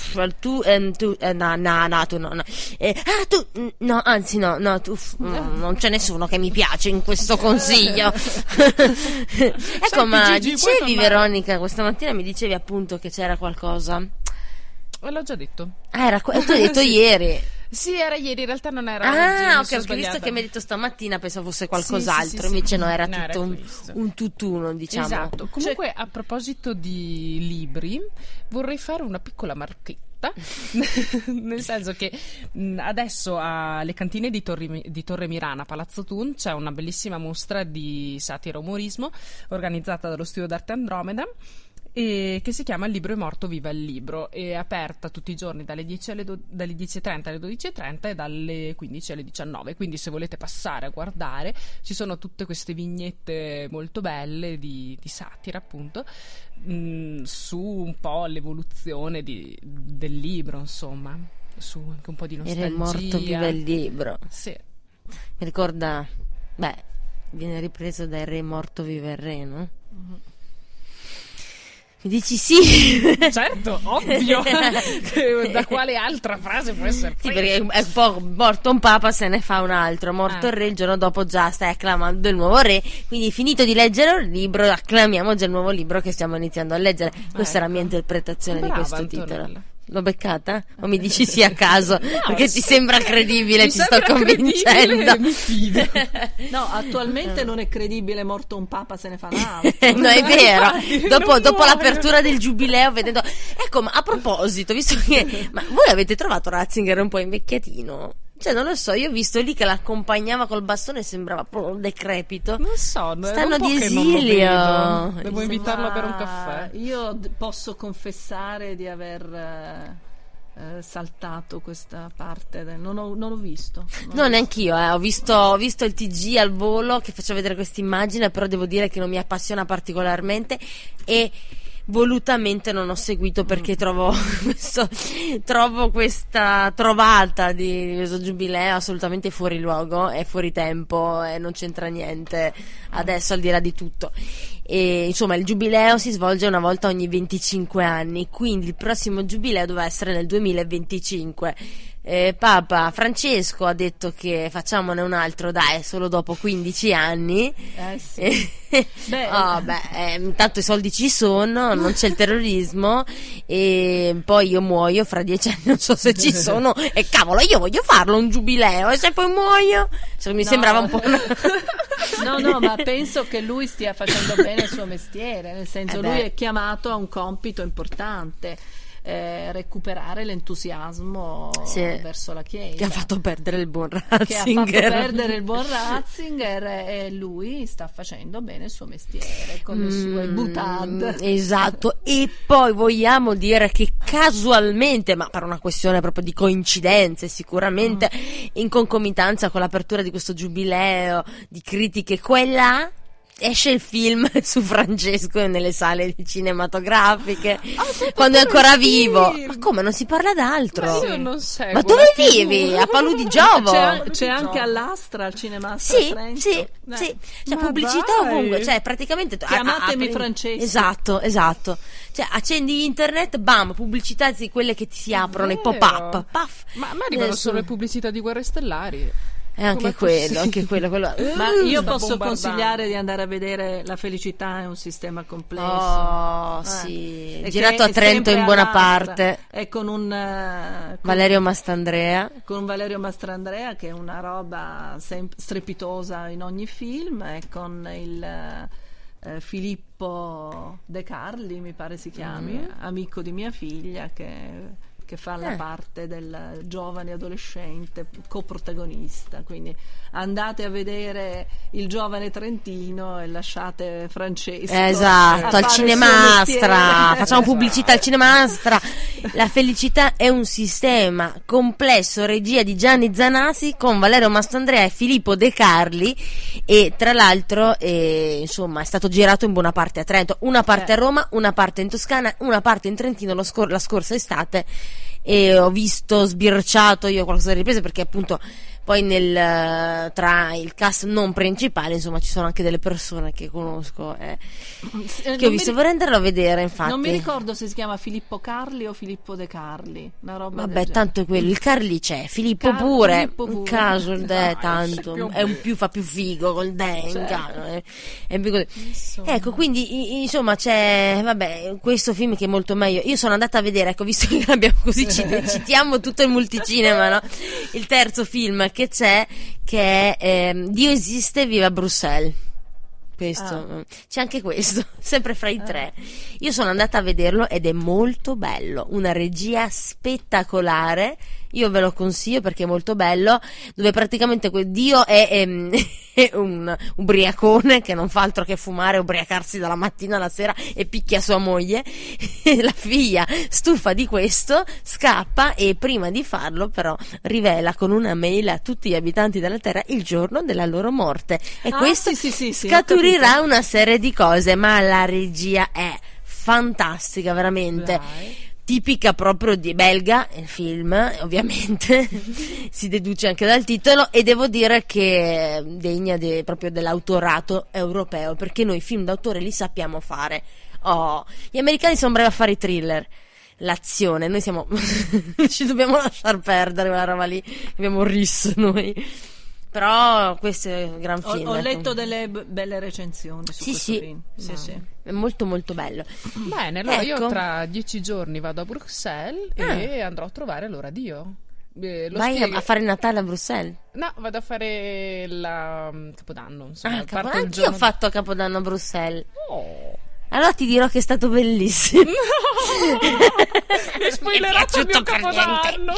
non c'è nessuno che mi piace in questo consiglio. Ecco, ma dicevi, Veronica, questa mattina mi dicevi appunto che c'era qualcosa. L'ho già detto. L'ho detto ieri. Sì, era ieri, in realtà non era oggi. Ah, ok, perché visto che mi hai detto stamattina pensavo fosse qualcos'altro, invece no, era tutto un tutt'uno, diciamo. Esatto. Comunque, a proposito di libri, vorrei fare una piccola marchetta, nel senso che adesso alle cantine di Torre Mirana, Palazzo Thun, c'è una bellissima mostra di satira e umorismo organizzata dallo Studio d'Arte Andromeda, e che si chiama Il libro è morto, viva il libro, è aperta tutti i giorni dalle 10.30 alle 12.30 e dalle 15 alle 19, quindi se volete passare a guardare ci sono tutte queste vignette molto belle di satira, appunto, su un po' l'evoluzione del libro, insomma, su anche un po' di nostalgia. Era morto, viva il libro, sì, mi ricorda, viene ripreso dal Re morto, viva il re, no? Mm-hmm. Mi dici sì? Certo, ovvio. Da quale altra frase può essere? Sì, perché è un po' morto un papa, se ne fa un altro. Morto il re, il giorno dopo già stai acclamando il nuovo re. Quindi, finito di leggere un libro, acclamiamo già il nuovo libro che stiamo iniziando a leggere. Questa è la mia interpretazione di questo titolo. L'ho beccata? O mi dici sì a caso? No, perché ti sembra credibile, ti sto convincendo. Mi fido. No, attualmente non è credibile, morto un papa se ne fa un altro. No, è vero. Dopo l'apertura del giubileo, vedendo. Ecco, ma a proposito, visto che. Ma voi avete trovato Ratzinger un po' invecchiatino? Cioè, non lo so, io ho visto lì che l'accompagnava col bastone, sembrava proprio decrepito. Non so, stanno di esilio. Devo invitarla per un caffè. Io posso confessare di aver saltato questa parte, non ho visto. No, neanch'io, ho visto il TG al volo che faceva vedere questa immagine, però devo dire che non mi appassiona particolarmente e volutamente non ho seguito perché trovo questa trovata di questo giubileo assolutamente fuori luogo, è fuori tempo e non c'entra niente adesso al di là di tutto. E, insomma, il giubileo si svolge una volta ogni 25 anni, quindi il prossimo giubileo doveva essere nel 2025. Papa Francesco ha detto che facciamone un altro, dai, solo dopo 15 anni. Sì. Intanto i soldi ci sono, non c'è il terrorismo e poi io muoio fra 10 anni, non so se ci sono, e cavolo, io voglio farlo un giubileo e se poi muoio, cioè, mi sembrava un po' una... no, ma penso che lui stia facendo bene il suo mestiere, nel senso lui è chiamato a un compito importante, recuperare l'entusiasmo verso la Chiesa che ha fatto perdere il buon Ratzinger e lui sta facendo bene il suo mestiere con le sue butad. Esatto. E poi vogliamo dire che casualmente, ma per una questione proprio di coincidenze sicuramente, in concomitanza con l'apertura di questo giubileo di critiche quella esce il film su Francesco nelle sale cinematografiche quando è ancora vivo. Ma come, non si parla d'altro? Ma io non seguo. Ma dove vivi? A Paludi Giovo c'è anche all'Astra, al cinema. Sì, Trento. Sì. C'è pubblicità ovunque, cioè praticamente chiamatemi Francesco. Esatto. Cioè, accendi internet, bam, pubblicità di quelle che ti si aprono, i pop-up. Puff. Ma arrivano solo le pubblicità di Guerre Stellari. E anche quello. Ma io posso consigliare di andare a vedere La felicità è un sistema complesso. Oh, sì. Girato a Trento in buona parte. E con Valerio Mastandrea. Con Valerio Mastandrea, che è una roba strepitosa in ogni film, e con il Filippo De Carli, mi pare si chiami, amico di mia figlia, che fa la parte del giovane adolescente coprotagonista, quindi andate a vedere il giovane Trentino e lasciate Francesco al Cinemastra. Facciamo pubblicità al Cinemastra. La felicità è un sistema complesso, regia di Gianni Zanassi con Valerio Mastandrea e Filippo De Carli, e tra l'altro insomma è stato girato in buona parte a Trento, una parte a Roma, una parte in Toscana, una parte in Trentino la scorsa estate, e ho visto sbirciato io qualcosa di riprese, perché appunto poi tra il cast non principale insomma ci sono anche delle persone che conosco che ho visto, vorrei andarlo a vedere. Infatti non mi ricordo se si chiama Filippo Carli o Filippo De Carli, una roba tanto è quello, il Carli c'è, Filippo pure. Un caso il tanto è un più, fa più figo col de, certo. È più così. Ecco, quindi insomma c'è questo film che è molto meglio. Io sono andata a vedere, ecco, visto che abbiamo così citiamo tutto il multicinema, no? Il terzo film che c'è, che è Dio esiste, viva Bruxelles. Questo c'è anche questo, sempre fra i tre. Io sono andata a vederlo ed è molto bello, una regia spettacolare, io ve lo consiglio perché è molto bello, dove praticamente Dio è un ubriacone che non fa altro che fumare e ubriacarsi dalla mattina alla sera e picchia sua moglie. La figlia stufa di questo, scappa e prima di farlo però rivela con una mail a tutti gli abitanti della terra il giorno della loro morte, e questo scaturì una serie di cose, ma la regia è fantastica, veramente. Dai. Tipica proprio di belga il film, ovviamente si deduce anche dal titolo, e devo dire che è degna proprio dell'autorato europeo, perché noi film d'autore li sappiamo fare. Gli americani sono bravi a fare i thriller, l'azione, noi siamo ci dobbiamo lasciar perdere quella roba lì, abbiamo riso noi. Però questo è un gran film. Ho letto delle belle recensioni su questo film. Sì. È molto molto bello. Bene, allora io tra 10 giorni vado a Bruxelles e andrò a trovare allora Dio. Vai a fare Natale a Bruxelles? No, vado a fare il Capodanno. Anch'io ho fatto Capodanno a Bruxelles. Allora ti dirò che è stato bellissimo. Mi hai spoilerato il mio capodanno.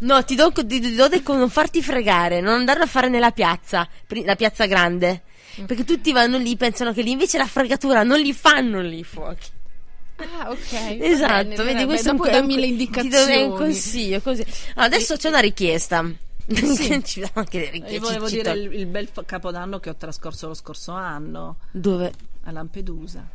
No, ti do del non farti fregare, non andarlo a fare nella piazza, la piazza grande, perché tutti vanno lì, pensano che lì invece la fregatura non li fanno lì i fuochi. Ah, ok. Esatto, bene, vedi, questo dopo dammi le indicazioni. Ti do un consiglio così. No, adesso c'è una richiesta. Sì. Ci io volevo dire il bel capodanno che ho trascorso lo scorso anno. Dove? A Lampedusa.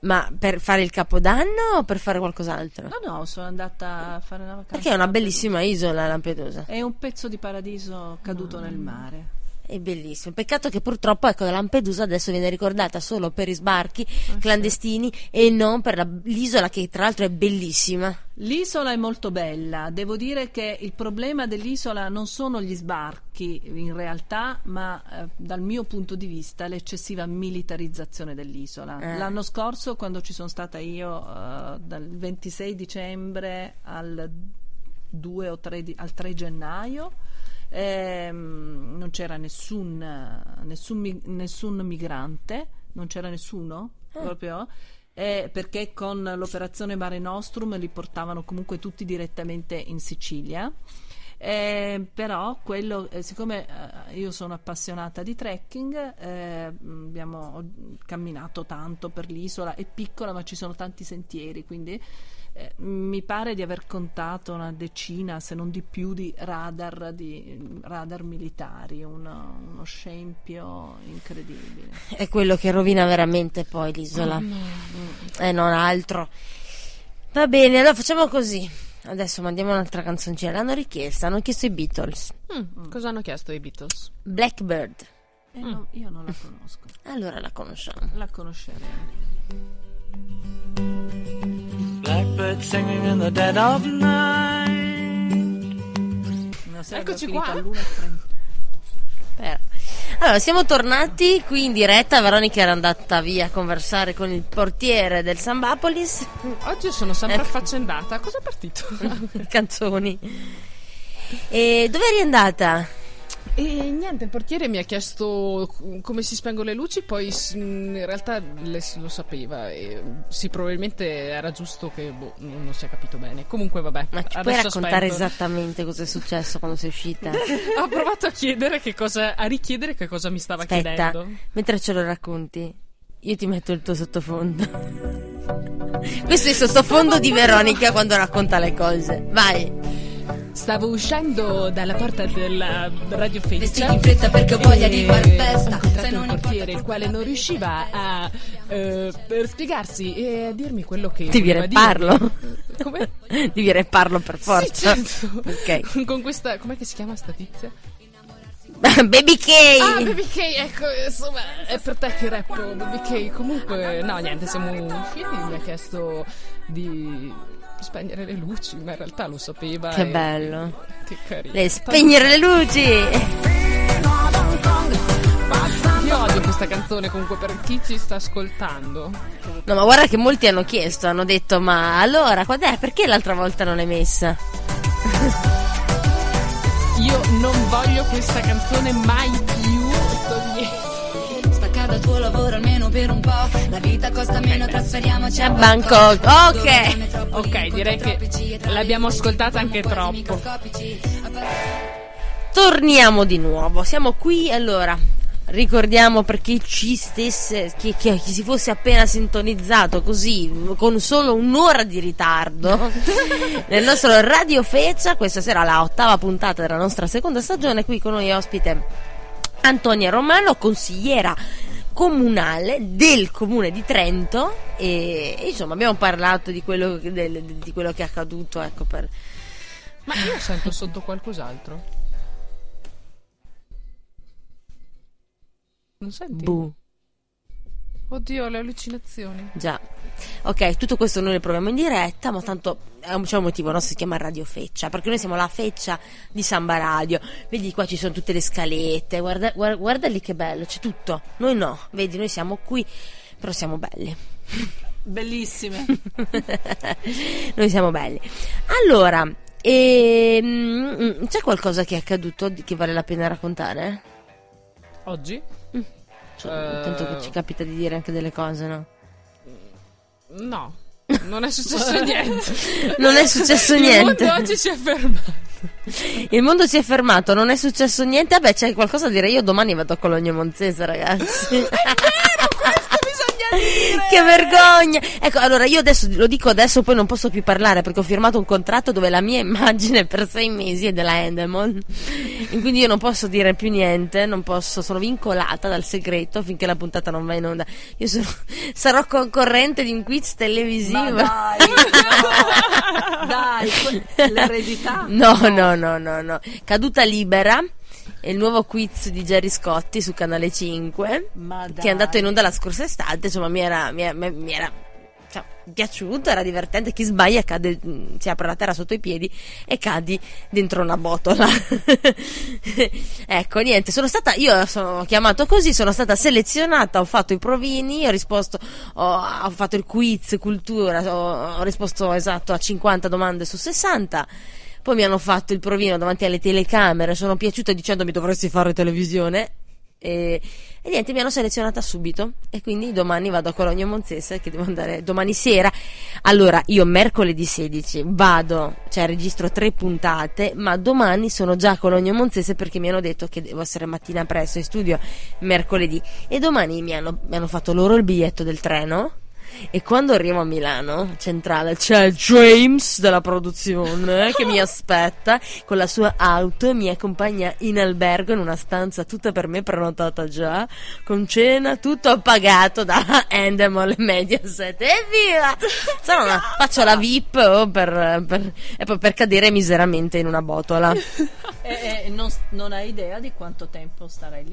Ma per fare il capodanno o per fare qualcos'altro? No, sono andata a fare una vacanza. Perché è una bellissima isola Lampedusa. È un pezzo di paradiso caduto nel mare. È bellissimo. Peccato che purtroppo, ecco, Lampedusa adesso viene ricordata solo per i sbarchi clandestini e non per l'isola, che tra l'altro è bellissima. L'isola è molto bella. Devo dire che il problema dell'isola non sono gli sbarchi in realtà, ma dal mio punto di vista l'eccessiva militarizzazione dell'isola. L'anno scorso, quando ci sono stata io, dal 26 dicembre al 2 o 3 al 3 gennaio, non c'era nessun migrante, non c'era nessuno proprio, perché con l'operazione Mare Nostrum li portavano comunque tutti direttamente in Sicilia. Però quello, siccome io sono appassionata di trekking, abbiamo camminato tanto per l'isola. È piccola ma ci sono tanti sentieri, quindi mi pare di aver contato una decina, se non di più, di radar militari, uno scempio incredibile. È quello che rovina veramente poi l'isola, e non altro. Va bene, allora facciamo così. Adesso mandiamo un'altra canzoncina. Hanno chiesto i Beatles. Cosa hanno chiesto i Beatles? Blackbird. No, io non la conosco. Allora la conosciamo. Blackbird singing in the dead of night. Eccoci qua. Allora, siamo tornati qui in diretta. Veronica era andata via a conversare con il portiere del Sambapolis. Oggi sono sempre affaccendata. Cosa è partito? Canzoni. E dove eri andata? E niente, il portiere mi ha chiesto come si spengono le luci, poi in realtà lo sapeva, e sì, probabilmente era giusto che non si è capito bene. Comunque vabbè. Ma ci puoi raccontare esattamente cosa è successo quando sei uscita? Ho provato a richiedere che cosa mi stava chiedendo. Mentre ce lo racconti, io ti metto il tuo sottofondo. Questo è il sottofondo di Veronica quando racconta le cose. Vai. Stavo uscendo dalla porta della Radiofeccia, vestiti in fretta perché ho voglia di far festa. Se non il portiere, il quale non riusciva a spiegarsi e a dirmi quello che ti viene parlo. Come? Ti viene parlo per forza. Sì, certo. Okay. Con questa, com'è che si chiama sta tizia? Baby K. Ah, Baby K, ecco, insomma, è per te che rappo Baby K. Comunque, no, niente, siamo usciti, mi ha chiesto di spegnere le luci, ma in realtà lo sapeva. Che bello, che carino. Le spegnere le luci. Io odio questa canzone, comunque, per chi ci sta ascoltando. No, ma guarda che molti hanno chiesto, hanno detto: ma allora, quad'è? Perché l'altra volta non l'hai messa? Io non voglio questa canzone mai più, sto dietro. Stacca dal tuo lavoro almeno per un po', la vita costa meno, trasferiamoci a Bangkok. Ok, direi che l'abbiamo ascoltata anche troppo. Torniamo di nuovo, siamo qui. Allora, ricordiamo, per chi ci stesse, chi si fosse appena sintonizzato così, con solo un'ora di ritardo, nel nostro Radiofeccia. Questa sera la 8ª puntata della nostra seconda stagione. Qui con noi ospite Antonia Romano, consigliera comunale del comune di Trento, e insomma abbiamo parlato di quello che è accaduto, ecco. Per ma io sento sotto qualcos'altro. Non senti? Buh. Oddio, le allucinazioni. Già. Ok, tutto questo noi le proviamo in diretta, ma tanto c'è un motivo, no? Si chiama Radiofeccia, perché noi siamo la feccia di Samba Radio. Vedi, qua ci sono tutte le scalette, guarda lì che bello, c'è tutto. Noi no, vedi, noi siamo qui, però siamo belli. Bellissime. Noi siamo belli. Allora, c'è qualcosa che è accaduto che vale la pena raccontare? Oggi? Cioè, tanto che ci capita di dire anche delle cose, no? No, non è successo niente. Non è successo niente. Il mondo oggi si è fermato. Il mondo si è fermato, non è successo niente. Vabbè, c'è qualcosa da dire. Io domani vado a Cologno Monzese, ragazzi. È vero, questo bisogna dire. Che vergogna. Ecco, allora io adesso lo dico adesso, poi non posso più parlare perché ho firmato un contratto dove la mia immagine per 6 mesi è della Endemol. Quindi io non posso dire più niente, non posso, sono vincolata dal segreto finché la puntata non va in onda. Io sarò concorrente di un quiz televisivo. Ma dai, no. Dai, l'eredità. No. Caduta libera è il nuovo quiz di Gerry Scotti su Canale 5, che è andato in onda la scorsa estate. Insomma, mi era cioè, piaciuto, era divertente. Chi sbaglia cade, si apre la terra sotto i piedi e cadi dentro una botola. Ecco, niente, sono chiamato così, sono stata selezionata, ho fatto i provini, ho risposto, ho fatto il quiz cultura, ho risposto esatto a 50 domande su 60. Poi mi hanno fatto il provino davanti alle telecamere, sono piaciuta dicendomi dovresti fare televisione. E niente, mi hanno selezionata subito e quindi domani vado a Cologno Monzese, che devo andare domani sera. Allora io mercoledì 16 vado, cioè registro 3 puntate, ma domani sono già a Cologno Monzese perché mi hanno detto che devo essere mattina presto in studio mercoledì, e domani mi hanno fatto loro il biglietto del treno. E quando arrivo a Milano centrale c'è James della produzione che mi aspetta con la sua auto e mi accompagna in albergo in una stanza tutta per me prenotata già, con cena, tutto pagato da Endemol e Mediaset. Evviva! Se no, faccio la VIP e poi per cadere miseramente in una botola. Non hai idea di quanto tempo starai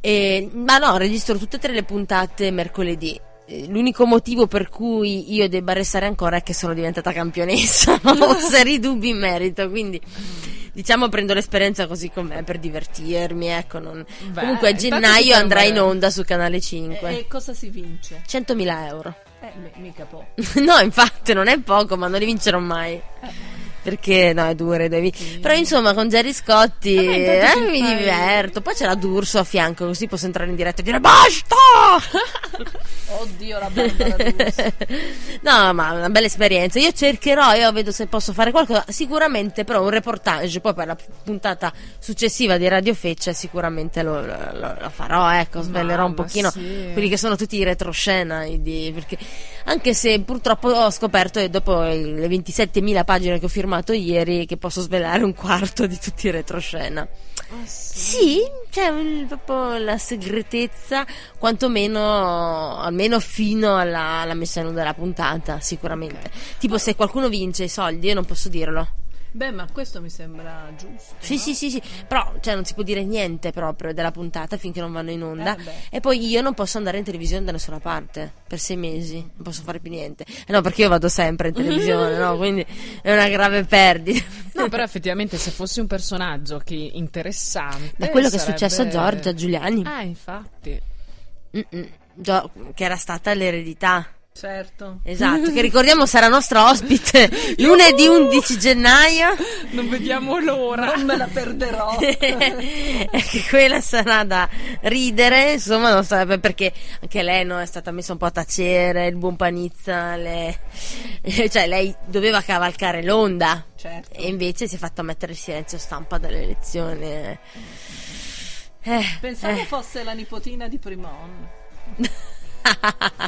lì? Ma no, registro tutte e 3 le puntate mercoledì. L'unico motivo per cui io debba restare ancora è che sono diventata campionessa. Ho seri dubbi in merito, quindi diciamo prendo l'esperienza così com'è per divertirmi, ecco. Beh, comunque a gennaio andrà in onda su Canale 5. E cosa si vince? 100.000 euro. Mica poco. No, infatti non è poco, ma non li vincerò mai. Perché no, è dura, sì. Però insomma con Gerry Scotti mi diverto. Poi c'è la D'Urso a fianco, così posso entrare in diretta e dire basta. Oddio, la bella D'Urso. No, ma una bella esperienza. Io cercherò, io vedo se posso fare qualcosa. Sicuramente però un reportage poi per la puntata successiva di Radiofeccia sicuramente lo farò, ecco, svelerò un pochino quelli che sono tutti i retroscena, perché anche se purtroppo ho scoperto dopo le 27.000 pagine che ho firmato ieri che posso svelare un quarto di tutti i retroscena. Sì, c'è proprio la segretezza, quantomeno almeno fino alla messa in onda della puntata, sicuramente. Okay. Tipo se qualcuno vince i soldi io non posso dirlo. Beh, ma questo mi sembra giusto. Sì, no? sì. Però cioè, non si può dire niente proprio della puntata finché non vanno in onda. E poi io non posso andare in televisione da nessuna parte per 6 mesi, non posso fare più niente. No, perché io vado sempre in televisione, no? Quindi è una grave perdita. No, però effettivamente se fossi un personaggio che interessante. È quello che è successo a Giorgia Giuliani. Infatti. Che era stata l'eredità. Certo, esatto, che ricordiamo sarà nostra ospite lunedì 11 gennaio. Non vediamo l'ora, non me la perderò. Che quella sarà da ridere, insomma, non so, perché anche lei è stata messa un po' a tacere, il buon Panizza cioè lei doveva cavalcare l'onda, certo. E invece si è fatta mettere il silenzio stampa dalle elezioni. Pensavo fosse la nipotina di Primon.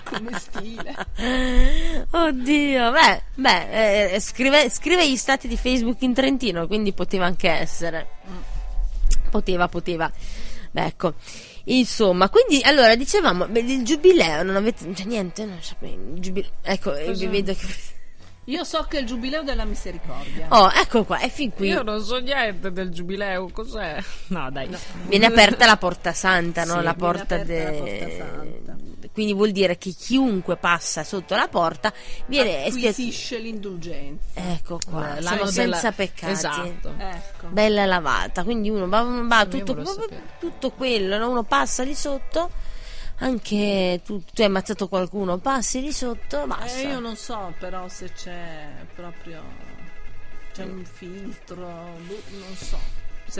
Come stile. Oddio. Beh, scrive gli stati di Facebook in Trentino, quindi poteva anche essere. Poteva. Beh, ecco. Insomma, quindi allora dicevamo, il giubileo non avete niente, non sapevo. Ecco, vi vedo che io so che è il giubileo della misericordia. Oh, ecco qua, è fin qui. Io non so niente del giubileo, cos'è? No, dai. No. Viene aperta la porta santa, no? Sì, la porta santa. Quindi vuol dire che chiunque passa sotto la porta viene acquisisce l'indulgenza. Ecco qua, sono senza peccati. Esatto. Ecco. Bella lavata, quindi uno va tutto quello, no? Uno passa di sotto. Anche tu hai ammazzato qualcuno, passi di sotto, basta. Io non so però se c'è proprio un filtro, non so.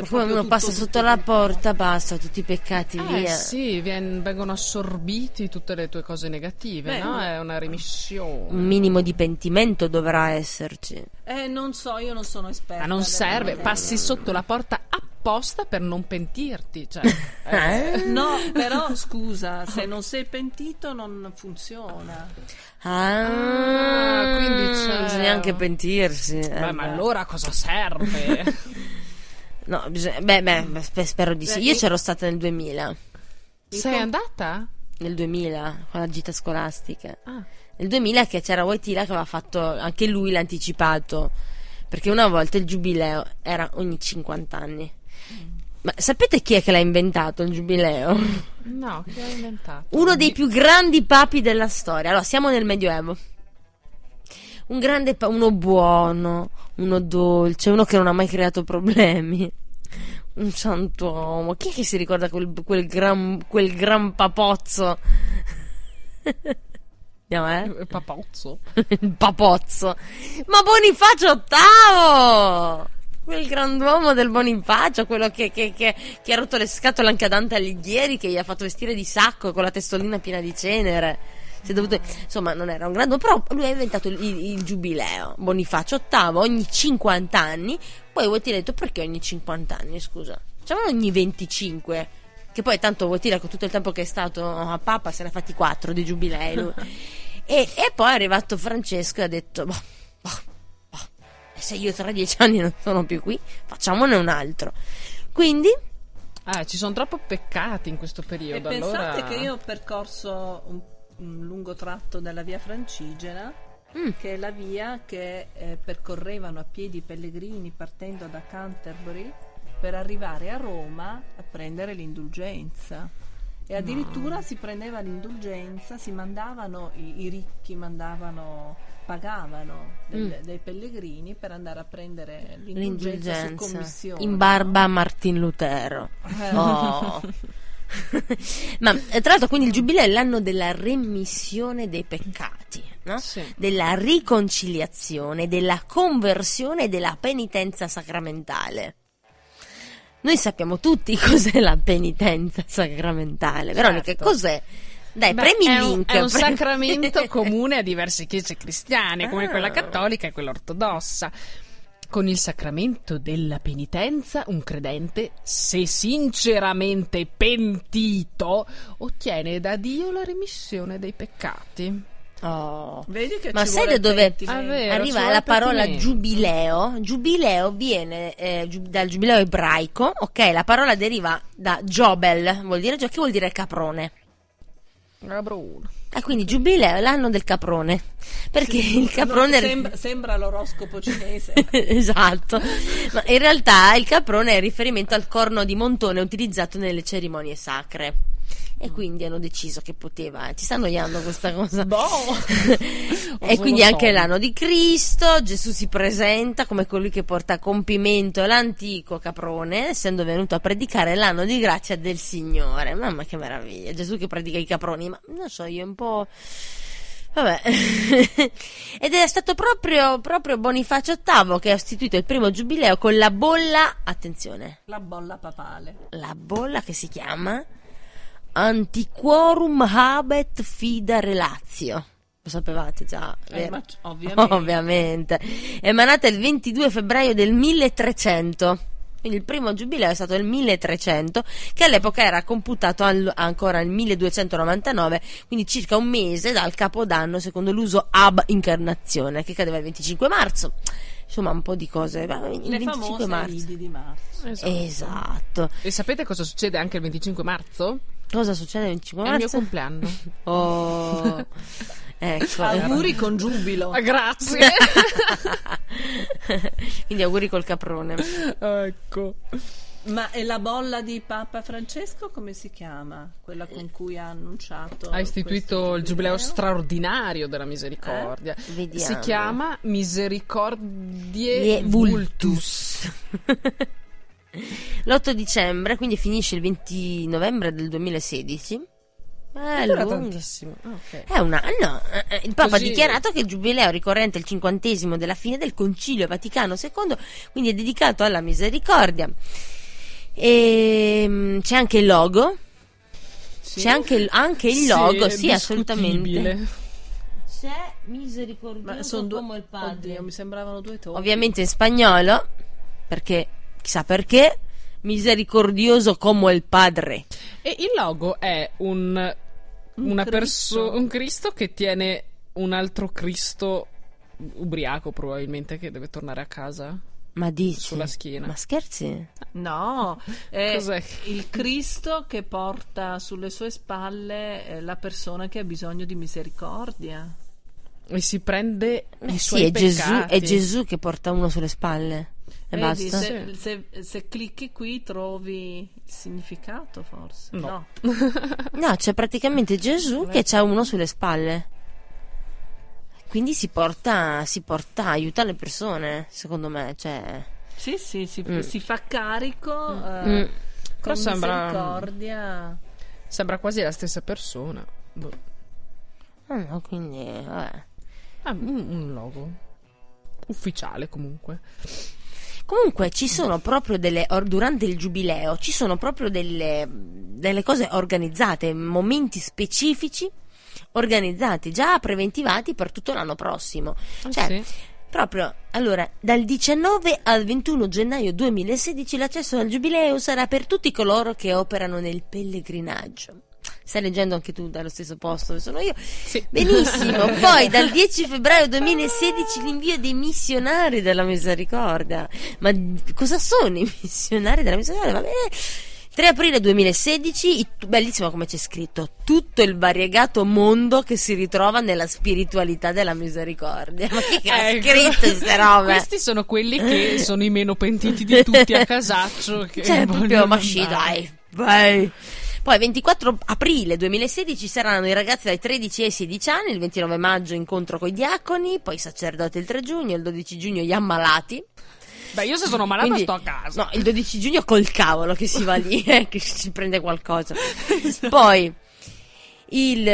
Poi uno passa sotto la porta, basta, tutti i peccati via. Sì, vengono assorbiti tutte le tue cose negative. Beh, no? È una remissione. Un minimo di pentimento dovrà esserci. Non so, io non sono esperta. Ma non serve, materia. Passi sotto la porta apposta per non pentirti, cioè. No, però scusa, se non sei pentito non funziona. Quindi bisogna anche pentirsi. Ma allora cosa serve? No, spero di sì. Io c'ero stata nel 2000. Sei andata? Nel 2000, con la gita scolastica. Nel 2000 che c'era Wojtyla che aveva fatto anche lui l'anticipato, perché una volta il giubileo era ogni 50 anni. Ma sapete chi è che l'ha inventato il giubileo? No, chi l'ha inventato? Uno dei più grandi papi della storia. Allora, siamo nel Medioevo. Un grande uno buono, uno dolce, uno che non ha mai creato problemi, un santuomo. Chi è che si ricorda quel gran papozzo? Andiamo, papozzo. Il papozzo. Ma Bonifacio VIII! Quel grand'uomo del Bonifacio, quello che ha rotto le scatole anche a Dante Alighieri, che gli ha fatto vestire di sacco con la testolina piena di cenere. Insomma, non era un grande, però lui ha inventato il giubileo. Bonifacio VIII ogni 50 anni. Poi Wojtyla ha detto: perché ogni 50 anni? Scusa, facciamolo ogni 25. Che poi, tanto, Wojtyla con tutto il tempo che è stato a Papa se ne ha fatti 4 di giubilei. Lui. e poi è arrivato Francesco e ha detto: boh, se io tra 10 anni non sono più qui, facciamone un altro. Quindi. Ci sono troppo peccati in questo periodo. E allora... Pensate che io ho percorso un lungo tratto della via Francigena, che è la via che percorrevano a piedi i pellegrini partendo da Canterbury per arrivare a Roma a prendere l'indulgenza. E addirittura si prendeva l'indulgenza, si mandavano i ricchi, pagavano dei pellegrini per andare a prendere l'indulgenza su commissione, in barba a Martin Lutero. Ma tra l'altro, quindi il giubileo è l'anno della remissione dei peccati, no? Sì. Della riconciliazione, della conversione e della penitenza sacramentale. Noi sappiamo tutti cos'è la penitenza sacramentale. Certo. Veronica, cos'è? Dai, premi il link. È un sacramento comune a diverse chiese cristiane, come quella cattolica e quella ortodossa. Con il sacramento della penitenza, un credente, se sinceramente pentito, ottiene da Dio la remissione dei peccati. Vedi che ma ci sai da dove arriva la parola giubileo? Giubileo viene dal giubileo ebraico, ok? La parola deriva da Jobel, che vuol dire caprone. Quindi giubileo è l'anno del caprone, perché il caprone sembra l'oroscopo cinese. Esatto, ma in realtà il caprone è riferimento al corno di montone utilizzato nelle cerimonie sacre, e quindi hanno deciso che poteva ci sta annoiando questa cosa. E quindi anche l'anno di Cristo. Gesù si presenta come colui che porta a compimento l'antico caprone, essendo venuto a predicare l'anno di grazia del Signore. Mamma, che meraviglia, Gesù che predica i caproni. Ma non so, io un po' vabbè. Ed è stato proprio Bonifacio VIII che ha istituito il primo giubileo con la bolla, attenzione, la bolla papale, la bolla che si chiama Antiquorum habet fida relatio. Lo sapevate già, vero? Ovviamente. Emanata il 22 febbraio del 1300. Quindi il primo giubileo è stato il 1300, che all'epoca era computato ancora il 1299, quindi circa un mese dal Capodanno secondo l'uso ab incarnazione, che cadeva il 25 marzo. Insomma, un po' di cose. Il 25 marzo. Di marzo. Esatto. E sapete cosa succede anche il 25 marzo? Cosa succede il 25 marzo? È il mio compleanno. Ecco. Auguri con giubilo. Grazie. Quindi auguri col caprone. Ecco. Ma è la bolla di Papa Francesco, come si chiama? Quella con cui ha annunciato. Ha istituito il giubileo straordinario della misericordia. Vediamo. Si chiama Misericordiae Vultus. L'8 dicembre, quindi finisce il 20 novembre del 2016. È lunghissimo. Okay. Il Papa ha dichiarato che il giubileo ricorrente al 50° della fine del Concilio Vaticano II, quindi è dedicato alla misericordia. E c'è anche il logo. Sì. C'è anche il logo, sì, assolutamente. C'è misericordioso come il padre. Oddio, mi sembravano due toni. Ovviamente in spagnolo, perché chissà perché, misericordioso come il padre. E il logo è un Cristo che tiene un altro Cristo ubriaco, probabilmente, che deve tornare a casa. Ma dici? Sulla schiena. Ma scherzi? No, è cos'è? Il Cristo che porta sulle sue spalle la persona che ha bisogno di misericordia e si prende i suoi peccati. Gesù che porta uno sulle spalle. E vedi, basta. Se clicchi qui trovi il significato, forse. No. No, c'è praticamente Gesù che c'ha uno sulle spalle. Quindi si porta, aiuta le persone, secondo me, cioè. Sì, si fa carico con misericordia. Sembra quasi la stessa persona. Boh. Ah, no, quindi vabbè. Ah, un logo ufficiale comunque. Comunque ci sono proprio durante il Giubileo ci sono proprio delle cose organizzate, momenti specifici organizzati, già preventivati per tutto l'anno prossimo. Cioè, proprio, allora, dal 19 al 21 gennaio 2016 l'accesso al Giubileo sarà per tutti coloro che operano nel pellegrinaggio. Stai leggendo anche tu dallo stesso posto dove sono io? Sì. Benissimo. Poi dal 10 febbraio 2016 l'invio dei missionari della misericordia. Ma cosa sono i missionari della misericordia? Va bene. 3 aprile 2016, bellissimo come c'è scritto, tutto il variegato mondo che si ritrova nella spiritualità della misericordia. Ma chi ha scritto queste robe? Questi sono quelli che sono i meno pentiti di tutti a casaccio. Che cioè, proprio, ma sì, dai, vai. Poi 24 aprile 2016 saranno i ragazzi dai 13 ai 16 anni, il 29 maggio incontro con i diaconi, poi i sacerdoti il 3 giugno, il 12 giugno gli ammalati. Beh, io se sono malata quindi, sto a casa. No, il 12 giugno col cavolo che si va lì, che si prende qualcosa. Poi il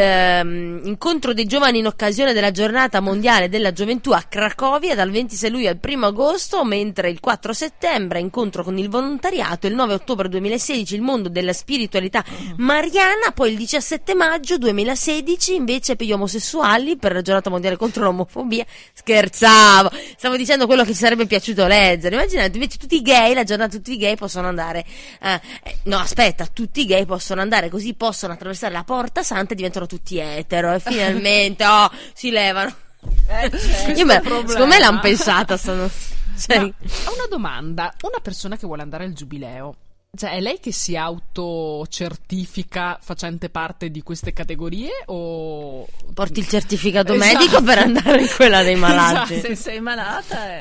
incontro dei giovani in occasione della giornata mondiale della gioventù a Cracovia dal 26 luglio al 1 agosto, mentre il 4 settembre incontro con il volontariato, il 9 ottobre 2016 il mondo della spiritualità mariana, poi il 17 maggio 2016 invece per gli omosessuali per la giornata mondiale contro l'omofobia. Scherzavo, stavo dicendo quello che ci sarebbe piaciuto leggere. Immaginate invece tutti i gay, la giornata tutti i gay possono andare tutti i gay possono andare, così possono attraversare la porta santa e diventano tutti etero e finalmente si levano. Secondo me l'hanno pensata. Ho una domanda: una persona che vuole andare al Giubileo, cioè è lei che si autocertifica facente parte di queste categorie o porti il certificato medico per andare in quella dei malati? Se sei malata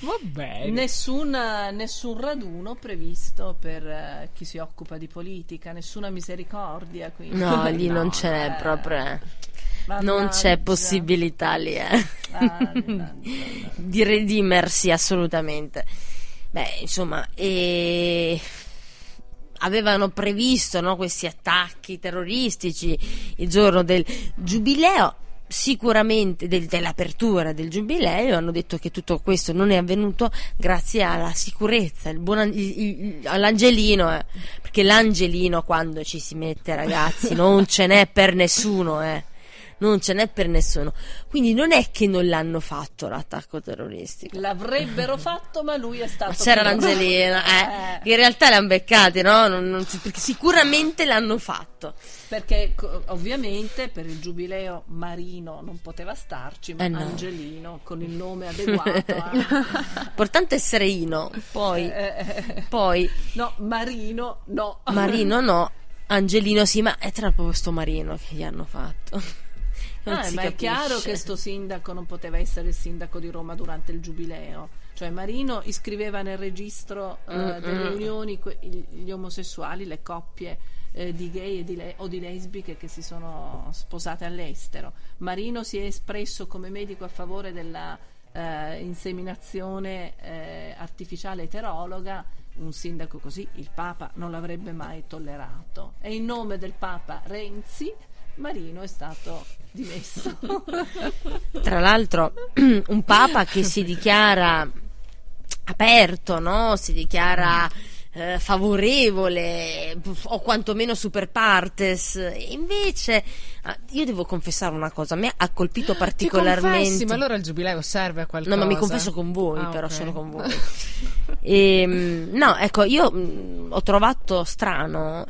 va bene. Nessun raduno previsto per chi si occupa di politica, nessuna misericordia, quindi. No, lì non c'è proprio non c'è possibilità lì di redimersi assolutamente. Beh, insomma, avevano previsto, no, questi attacchi terroristici il giorno del Giubileo, sicuramente dell'apertura del Giubileo. Hanno detto che tutto questo non è avvenuto grazie alla sicurezza, all'angelino, perché l'angelino quando ci si mette, ragazzi, non ce n'è per nessuno, non ce n'è per nessuno. Quindi non è che non l'hanno fatto l'attacco terroristico, l'avrebbero fatto, ma lui è stato, ma c'era l'angelino, in realtà l'hanno beccati, no? Non, perché sicuramente l'hanno fatto, perché ovviamente per il Giubileo Marino non poteva starci, ma no. Angelino con il nome adeguato importante essere Ino, poi no, Marino no, Angelino sì, ma è troppo questo Marino che gli hanno fatto. Ma è chiaro che sto sindaco non poteva essere il sindaco di Roma durante il Giubileo, cioè Marino iscriveva nel registro delle unioni gli omosessuali, le coppie di gay e di lesbiche che si sono sposate all'estero. Marino si è espresso come medico a favore della inseminazione artificiale eterologa. Un sindaco così il Papa non l'avrebbe mai tollerato, e in nome del Papa Renzi Marino è stato dimesso. Tra l'altro un papa che si dichiara aperto, no? Si dichiara favorevole o quantomeno super partes. Invece io devo confessare una cosa, a me ha colpito particolarmente. Ti confessi? Ma allora il giubileo serve a qualcosa? No, ma mi confesso con voi, però okay, solo con voi. No, ecco, io ho trovato strano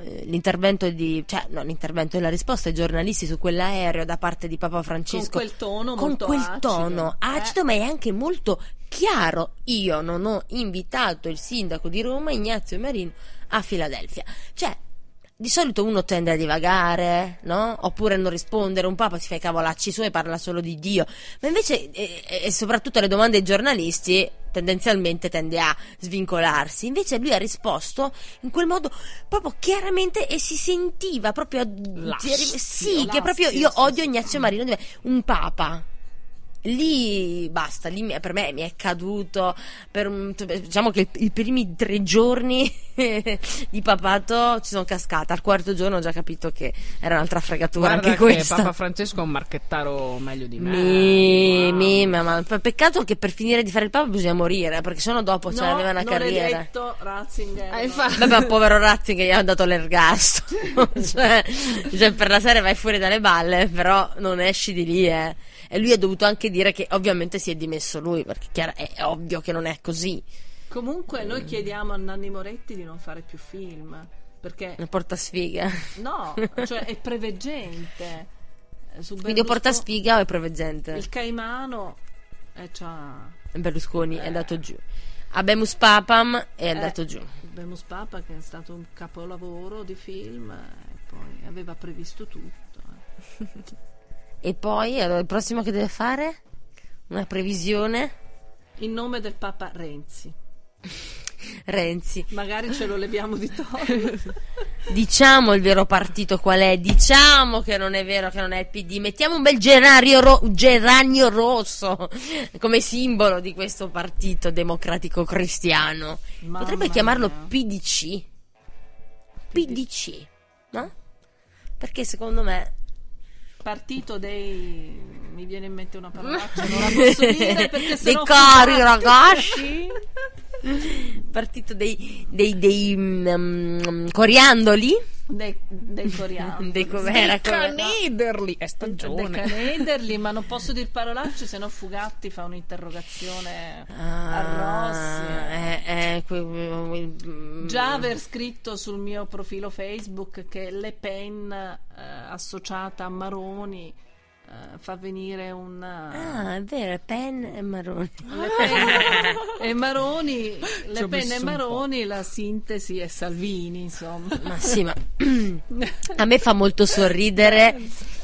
la risposta ai giornalisti su quell'aereo da parte di Papa Francesco, con quel tono acido, ma è anche molto chiaro. Io non ho invitato il sindaco di Roma Ignazio Marino a Filadelfia. Cioè, di solito uno tende a divagare, no? Oppure non rispondere. Un papa si fa i cavolacci suoi e parla solo di Dio. Ma invece, e soprattutto alle domande dei giornalisti, tendenzialmente tende a svincolarsi. Invece lui ha risposto in quel modo proprio chiaramente, e si sentiva proprio io odio Ignazio Marino, un papa. Lì basta, per me mi è caduto. Diciamo che i primi 3 giorni di papato ci sono cascata. Al 4° giorno ho già capito che era un'altra fregatura. Guarda anche questa. Papa Francesco è un marchettaro meglio di me. Ma peccato che per finire di fare il papa bisogna morire, perché sennò dopo aveva una carriera. Non è detto Ratzinger. Vabbè, povero Ratzinger, gli hanno dato l'ergastolo. cioè per la serie vai fuori dalle balle, però non esci di lì, eh. E lui ha dovuto anche dire che ovviamente si è dimesso lui, perché è ovvio che non è così. Comunque noi chiediamo a Nanni Moretti di non fare più film, perché ne porta sfiga. No, cioè è preveggente. Quindi porta sfiga o è preveggente? Il Caimano Berlusconi è andato giù. Habemus Papam è andato giù. Habemus Papam, che è stato un capolavoro di film, e poi aveva previsto tutto. E poi allora, il prossimo che deve fare? Una previsione? In nome del Papa Renzi. Renzi. Magari ce lo leviamo di torno. Diciamo il vero partito qual è. Diciamo che non è vero, che non è il PD. Mettiamo un bel geranio rosso come simbolo di questo partito democratico cristiano. Mamma Potrebbe chiamarlo mia. PDC, no? Perché secondo me... partito dei... mi viene in mente una parolaccia, non la posso dire perché sennò cari ragazzi. Partito dei coriandoli, dei coriandoli, dei canederli. È stagione dei canederli, ma non posso dire parolacce, sennò Fugatti fa un'interrogazione a Rossi. Già aver scritto sul mio profilo Facebook che Le Pen associata a Maroni fa venire è vero, Pen e Maroni. Le Pen e Maroni, la sintesi è Salvini, insomma. Ma sì, ma a me fa molto sorridere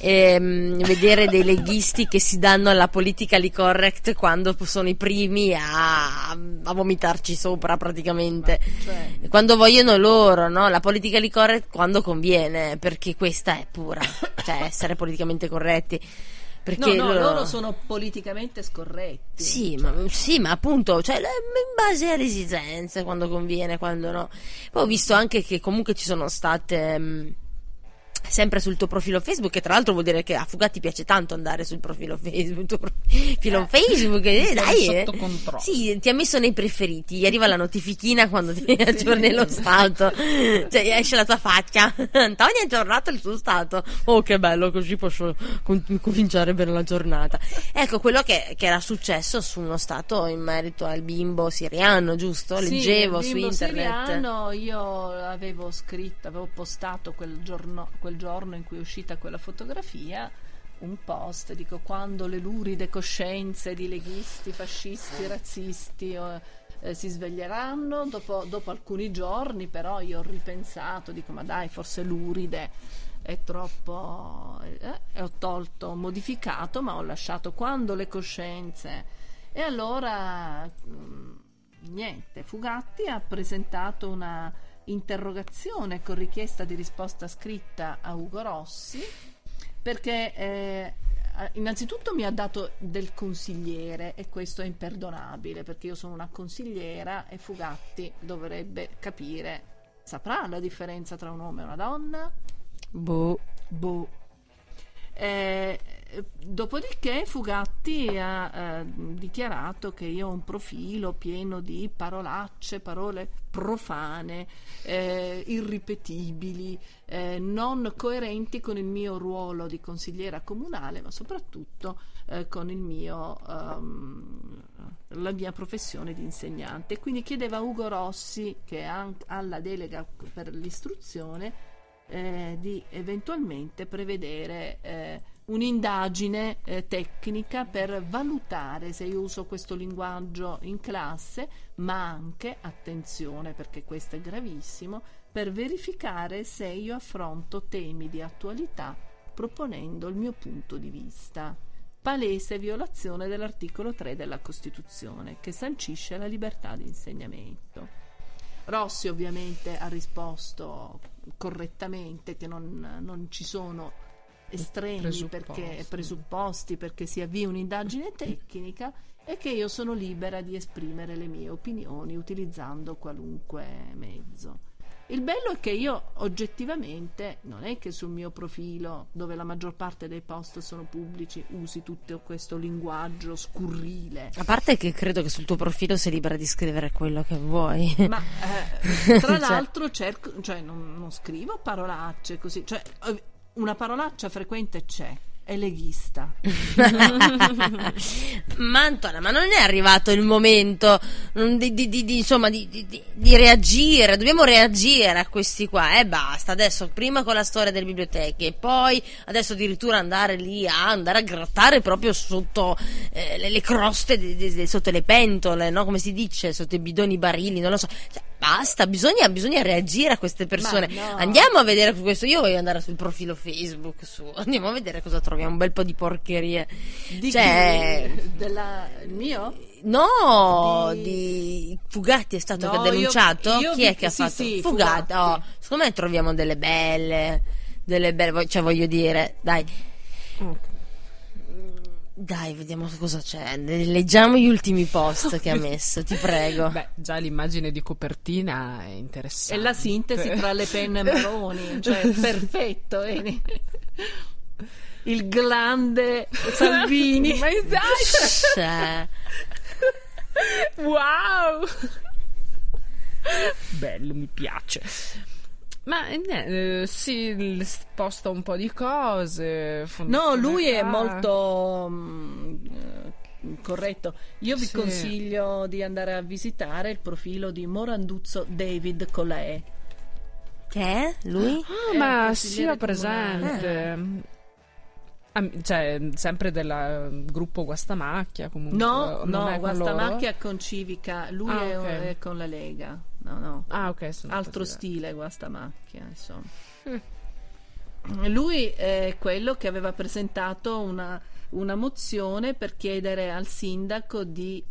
vedere dei leghisti che si danno alla politically correct quando sono i primi a vomitarci sopra, praticamente. Cioè, quando vogliono loro, no? La politically correct quando conviene, perché questa è pura, cioè essere politicamente corretti. Perché no, loro sono politicamente scorretti. Sì, cioè. ma appunto, cioè, in base alle esigenze, quando conviene, quando no. Poi ho visto anche che comunque ci sono state, sempre sul tuo profilo Facebook, che tra l'altro vuol dire che a Fugatti piace tanto andare sul profilo Facebook, sotto controllo. Sì, ti ha messo nei preferiti, gli arriva la notifichina quando ti aggiorni lo stato. Cioè, esce la tua faccia. Antonia ha aggiornato il suo stato. Oh, che bello, così posso cominciare bene la giornata. Ecco, quello che era successo su uno stato in merito al bimbo siriano, giusto? Sì, leggevo il bimbo su internet siriano. Io avevo postato quel giorno in cui è uscita quella fotografia, un post, dico, quando le luride coscienze di leghisti, fascisti, razzisti si sveglieranno. Dopo alcuni giorni però io ho ripensato, dico, ma dai, forse luride è troppo, e ho tolto, ho modificato, ma ho lasciato quando le coscienze. E allora niente, Fugatti ha presentato una interrogazione con richiesta di risposta scritta a Ugo Rossi, perché innanzitutto mi ha dato del consigliere, e questo è imperdonabile, perché io sono una consigliera e Fugatti dovrebbe capire, saprà la differenza tra un uomo e una donna? Boh. Dopodiché Fugatti ha dichiarato che io ho un profilo pieno di parolacce, parole profane, irripetibili, non coerenti con il mio ruolo di consigliera comunale, ma soprattutto con il mio, la mia professione di insegnante. Quindi chiedeva Ugo Rossi, che ha la delega per l'istruzione, di eventualmente prevedere un'indagine tecnica per valutare se io uso questo linguaggio in classe, ma anche, attenzione perché questo è gravissimo, per verificare se io affronto temi di attualità proponendo il mio punto di vista. Palese violazione dell'articolo 3 della Costituzione, che sancisce la libertà di insegnamento. Rossi ovviamente ha risposto correttamente che non ci sono estremi presupposti perché si avvia un'indagine tecnica e che io sono libera di esprimere le mie opinioni utilizzando qualunque mezzo. Il bello è che io oggettivamente non è che sul mio profilo, dove la maggior parte dei post sono pubblici, usi tutto questo linguaggio scurrile. A parte che credo che sul tuo profilo sei libera di scrivere quello che vuoi. Ma tra l'altro cerco, cioè non scrivo parolacce così, cioè una parolaccia frequente c'è, è leghista. Ma Antona, ma non è arrivato il momento di reagire? Dobbiamo reagire a questi qua, basta, adesso prima con la storia delle biblioteche e poi adesso addirittura andare a grattare proprio sotto le croste, sotto le pentole, no? Come si dice, sotto i bidoni, i barili, non lo so, cioè, basta, bisogna reagire a queste persone. No. Andiamo a vedere questo, io voglio andare sul profilo Facebook, andiamo a vedere cosa troviamo, un bel po' di porcherie. Di cioè il mio? No, di Fugatti è stato denunciato? Chi è che ha fatto? Sì, Fugatti. Oh, secondo me troviamo delle belle, cioè voglio dire, dai. Okay. Dai, vediamo cosa c'è. Leggiamo gli ultimi post che ha messo, ti prego. Beh, già l'immagine di copertina è interessante. È la sintesi tra le penne marroni, cioè perfetto. Vedi? Il grande Salvini. Ma esatto. Wow. Bello, mi piace. Ma si sposta un po' di cose. No, lui è molto corretto. Io vi consiglio di andare a visitare il profilo di Moranduzzo David con la E. Che è? Lui? Ah, ma sia presente. Cioè, sempre del gruppo Guastamacchia, comunque. No, Guastamacchia con Civica, lui è con la Lega. No. Ah, ok. Altro stile Guastamacchia, insomma. Lui è quello che aveva presentato una mozione per chiedere al sindaco di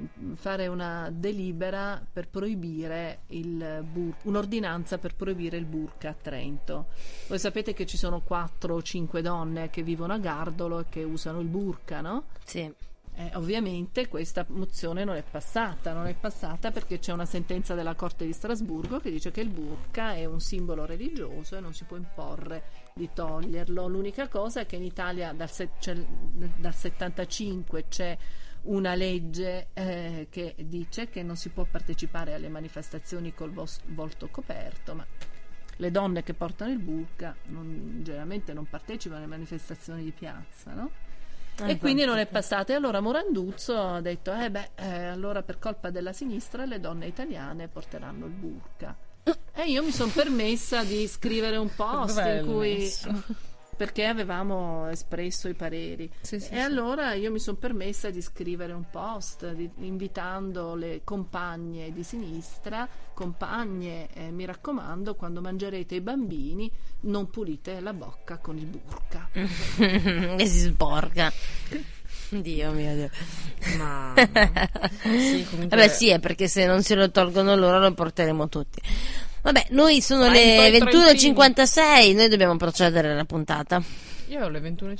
fare una delibera per proibire un'ordinanza per proibire il burka a Trento. Voi sapete che ci sono 4 o 5 donne che vivono a Gardolo e che usano il burka, no? Sì. Ovviamente questa mozione non è passata perché c'è una sentenza della Corte di Strasburgo che dice che il burka è un simbolo religioso e non si può imporre di toglierlo. L'unica cosa è che in Italia dal 75 c'è una legge che dice che non si può partecipare alle manifestazioni col volto coperto, ma le donne che portano il burka generalmente non partecipano alle manifestazioni di piazza, no? E quindi non è passata. E allora Moranduzzo ha detto allora per colpa della sinistra le donne italiane porteranno il burka. E io mi sono permessa di scrivere un post in cui perché avevamo espresso i pareri allora io mi sono permessa di scrivere un post invitando le compagne di sinistra, mi raccomando, quando mangerete i bambini non pulite la bocca con il burka e si sporca. Dio mio Dio. Ma è perché se non se lo tolgono loro lo porteremo tutti. Vabbè, noi sono le 21:56, noi dobbiamo procedere alla puntata. Io ho le 21:56.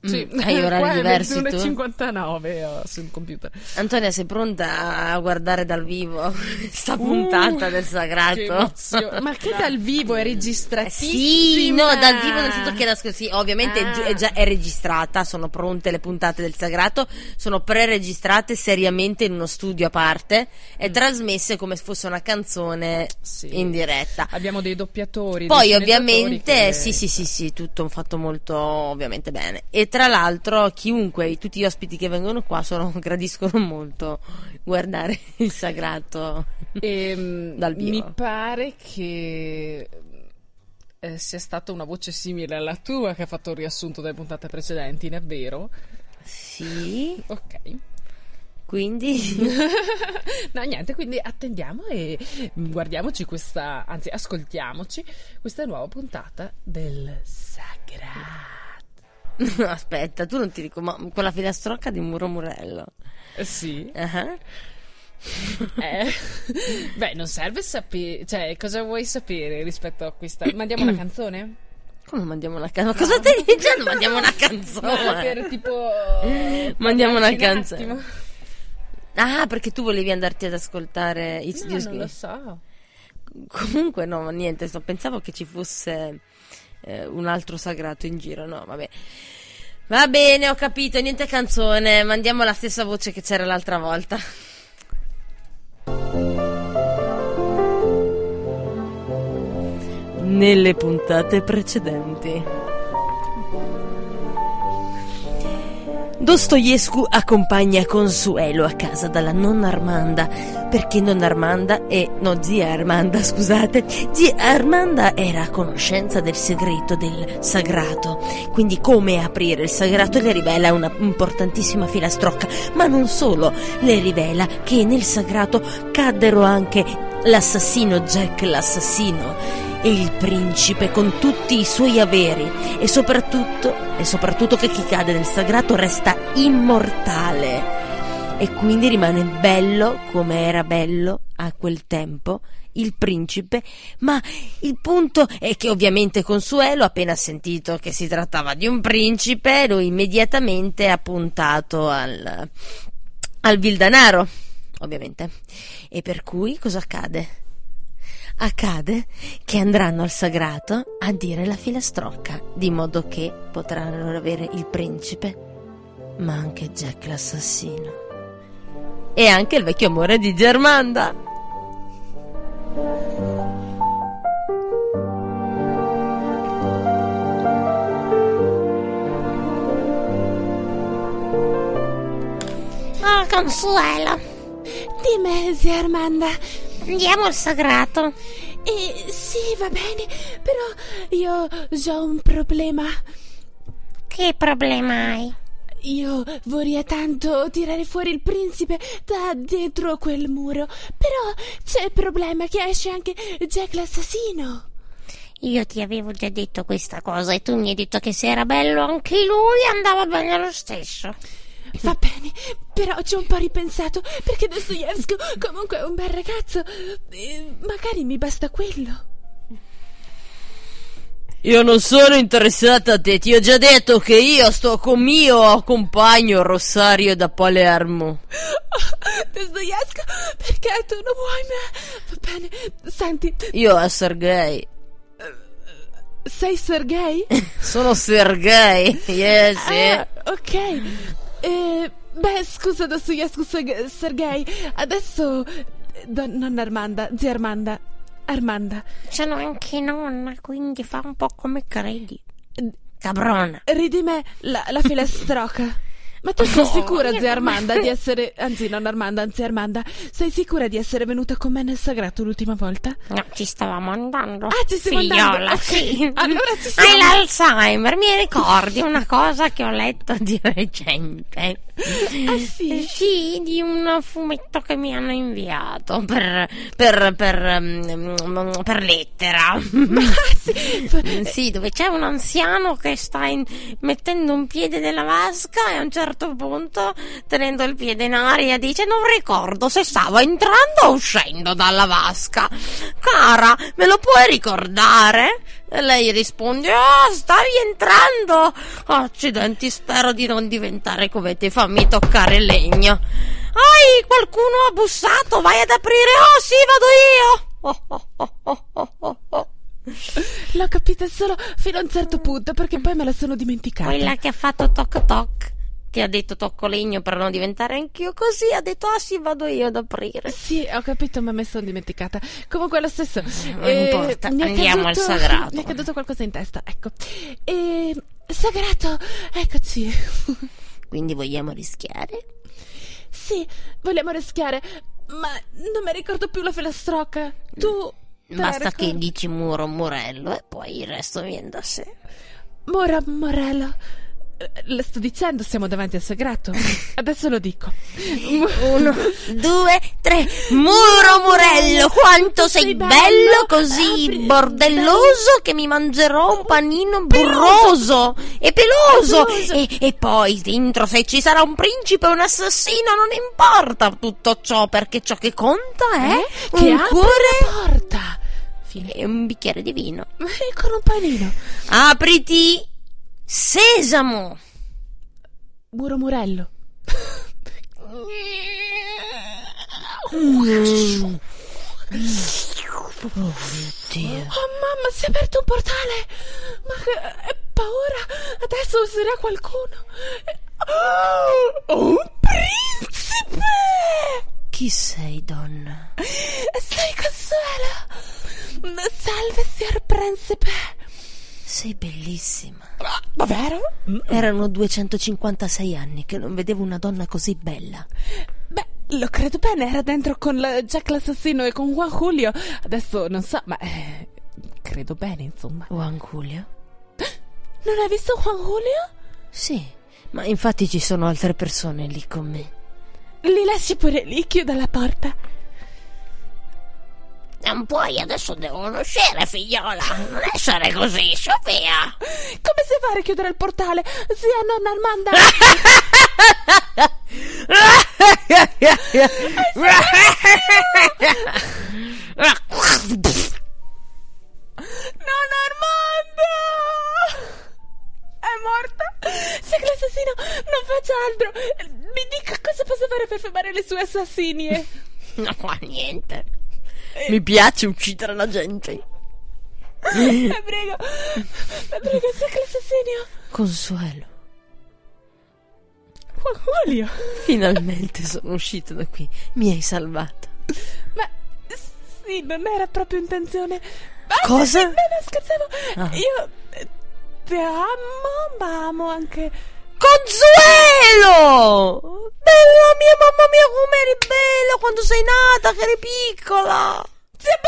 Sì, hai orari diversi tu? 59 sul computer. Antonia, sei pronta a guardare dal vivo questa puntata del Sagrato? Che ma che dal vivo è registrata? Sì, no, dal vivo nel senso che sì, ovviamente è già è registrata, sono pronte le puntate del Sagrato, sono pre-registrate seriamente in uno studio a parte e trasmesse come se fosse una canzone in diretta. Abbiamo dei doppiatori. Poi ovviamente, sì, tutto un fatto molto ovviamente bene. E tra l'altro chiunque, tutti gli ospiti che vengono qua gradiscono molto guardare il Sagrato dal vivo. Mi pare che sia stata una voce simile alla tua che ha fatto il riassunto delle puntate precedenti, è vero? Sì. Ok. Quindi no, niente, quindi attendiamo e guardiamoci questa, anzi ascoltiamoci questa nuova puntata del Sagrato. No, aspetta, tu non ti dico, ma quella filastrocca di Muro Murello. Sì. Beh, non serve sapere, cioè, cosa vuoi sapere rispetto a questa? Mandiamo una canzone? Come mandiamo una canzone? Cosa stai dicendo? Mandiamo una canzone. Ma per, tipo, mandiamo una canzone. Un attimo. Ah, perché tu volevi andarti ad ascoltare It's No, non lo so. Comunque no, niente, pensavo che ci fosse un altro sagrato in giro, no, vabbè. Va bene, ho capito, niente canzone, mandiamo la stessa voce che c'era l'altra volta. Nelle puntate precedenti Dostoevskij accompagna Consuelo a casa dalla nonna Armanda, perché zia Armanda era a conoscenza del segreto del sagrato, quindi come aprire il sagrato le rivela una importantissima filastrocca, ma non solo, le rivela che nel sagrato caddero anche l'assassino Jack l'assassino e il principe con tutti i suoi averi e soprattutto che chi cade nel sagrato resta immortale e quindi rimane bello come era bello a quel tempo il principe. Ma il punto è che ovviamente Consuelo, appena sentito che si trattava di un principe, lo immediatamente ha puntato al Vildanaro, ovviamente, e per cui cosa accade? Accade che andranno al sagrato a dire la filastrocca, di modo che potranno avere il principe, ma anche Jack l'assassino e anche il vecchio amore di Germanda. Oh, Consuelo, dimmi, zia Armanda, andiamo al sagrato? Sì, va bene, però io ho un problema. Che problema hai? Io vorrei tanto tirare fuori il principe da dentro quel muro, però c'è il problema che esce anche Jack l'assassino. Io ti avevo già detto questa cosa e tu mi hai detto che se era bello anche lui andava bene lo stesso. Va bene, però ci ho un po' ripensato, perché Dostoevskij comunque è un bel ragazzo, magari mi basta quello. Io non sono interessata a te, ti ho già detto che io sto con mio compagno Rosario da Palermo. Oh, Dostoevskij, perché tu non vuoi me? Va bene, senti, io a Sergei. Sei Sergei? Sono Sergei, yes, yeah. Ok. Beh, scusa adesso, Sergei, adesso nonna Armanda, zia Armanda, sono anche nonna, quindi fa un po' come credi, cabrona. Ridi me la filastrocca. Ma tu sei sicura, zia Armanda, di essere, anzi nonna Armanda, anzi Armanda, sei sicura di essere venuta con me nel sagrato l'ultima volta? No, ci stavamo andando. Ah, ci stiamo andando, okay. Sì. Allora ci stiamo. Hai l'Alzheimer, mi ricordi una cosa che ho letto di recente? Ah sì? Sì, di un fumetto che mi hanno inviato per lettera. Sì. Sì, dove c'è un anziano che sta mettendo un piede nella vasca e a un certo punto, tenendo il piede in aria, dice: non ricordo se stavo entrando o uscendo dalla vasca. Cara, me lo puoi ricordare? E lei risponde: "Oh, stavi entrando? Accidenti, spero di non diventare come te, fammi toccare il legno." "Ai, qualcuno ha bussato, vai ad aprire." "Oh, sì, vado io." L'ho capita solo fino a un certo punto, perché poi me la sono dimenticata. Quella che ha fatto toc toc, che ha detto "tocco legno" per non diventare anch'io così, ha detto: "Ah sì, vado io ad aprire." Sì, ho capito, ma me sono dimenticata. Comunque lo stesso, non importa, andiamo caduto, al sagrato. Mi è caduto qualcosa in testa, ecco. E sagrato, eccoci. Quindi vogliamo rischiare? Sì, vogliamo rischiare. Ma non mi ricordo più la filastrocca. Tu basta che dici Muro Morello e poi il resto viene da sé. Muro Morello, le sto dicendo, siamo davanti al sagrato. Adesso lo dico. 1, 2, 3. Muro Morello, quanto sei bello, così apri, bordelloso, che mi mangerò un panino burroso e peloso. E poi dentro, se ci sarà un principe o un assassino, non importa tutto ciò, perché ciò che conta è che un cuore apri la porta. Fine. E un bicchiere di vino con un panino. Apriti, sesamo. Muro Morello. Oh mamma, si è aperto un portale. Ma che paura, adesso userà qualcuno. Oh, un principe. Chi sei, donna? Sei Consuelo. Salve, signor principe. Sei bellissima. Davvero? Erano 256 anni che non vedevo una donna così bella. Beh, lo credo bene, era dentro con Jack l'assassino e con Juan Julio. Adesso non so, ma credo bene, insomma. Juan Julio? Non hai visto Juan Julio? Sì, ma infatti ci sono altre persone lì con me. Li lasci pure lì, chiuda la porta. Non puoi, adesso devono uscire, figliola. Non essere così, Sofia. Come si fa a richiudere il portale? Zia nonna Armanda. Nonna Armanda è morta. Se che l'assassino non faccia altro, mi dica cosa posso fare per fermare le sue assassinie. Non fa niente. Mi piace uccidere la gente. La prego, sai che l'assassino? Consuelo. Juan Julio. Finalmente sono uscita da qui. Mi hai salvata. Ma sì, non era proprio intenzione. Cosa? No, scherzavo. Io ti amo, ma amo anche Consuelo! Bella mia, mamma mia, come eri bella quando sei nata, che eri piccola! Zia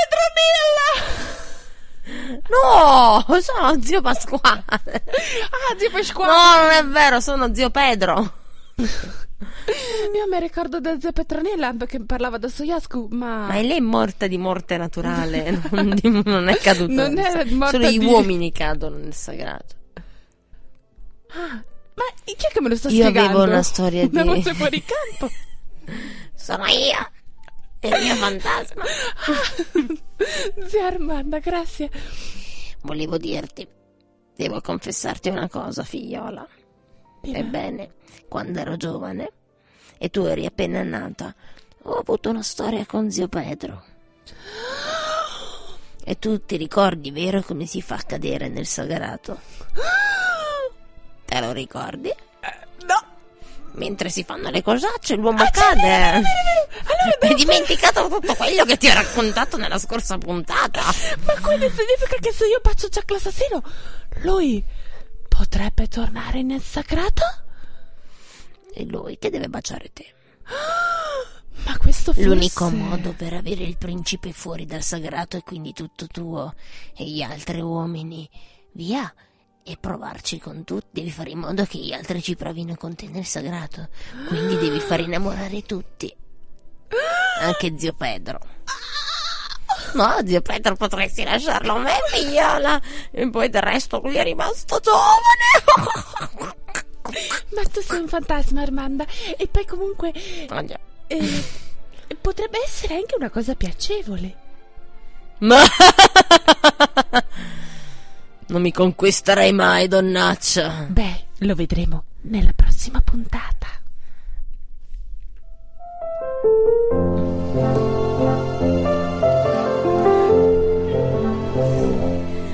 Petronella! No, sono zio Pasquale. Ah, zio Pasquale! No, non è vero, sono zio Pedro. Io mi ricordo da zia Petronella perché parlava da Soyascu, ma lei è morta di morte naturale, non è caduta. Non è morta. Solo gli uomini cadono nel sagrato. Ah, ma chi è che me lo sta spiegando? Io avevo una storia di... Una voce fuori campo. Sono io, il mio fantasma. Zia Armanda, grazie. Volevo dirti, devo confessarti una cosa, figliola. Dima. Ebbene, quando ero giovane e tu eri appena nata, ho avuto una storia con zio Pedro. E tu ti ricordi, vero, come si fa a cadere nel sagrato? Te lo ricordi? No. Mentre si fanno le cosacce, l'uomo cade. Allora, hai dimenticato tutto quello che ti ho raccontato nella scorsa puntata. Ma quindi significa che se io bacio Jack l'assassino, lui potrebbe tornare nel sagrato? E lui che deve baciare te. Ma questo forse... L'unico modo per avere il principe fuori dal sagrato e quindi tutto tuo e gli altri uomini via... E provarci con tutti. Devi fare in modo che gli altri ci provino con te nel sagrato. Quindi devi far innamorare tutti, anche zio Pedro. No, zio Pedro potresti lasciarlo a me, figliola. E poi del resto lui è rimasto giovane. Ma tu sei un fantasma, Armanda. E poi comunque potrebbe essere anche una cosa piacevole. Ma Non mi conquisterai mai, donnaccia. Beh, lo vedremo nella prossima puntata.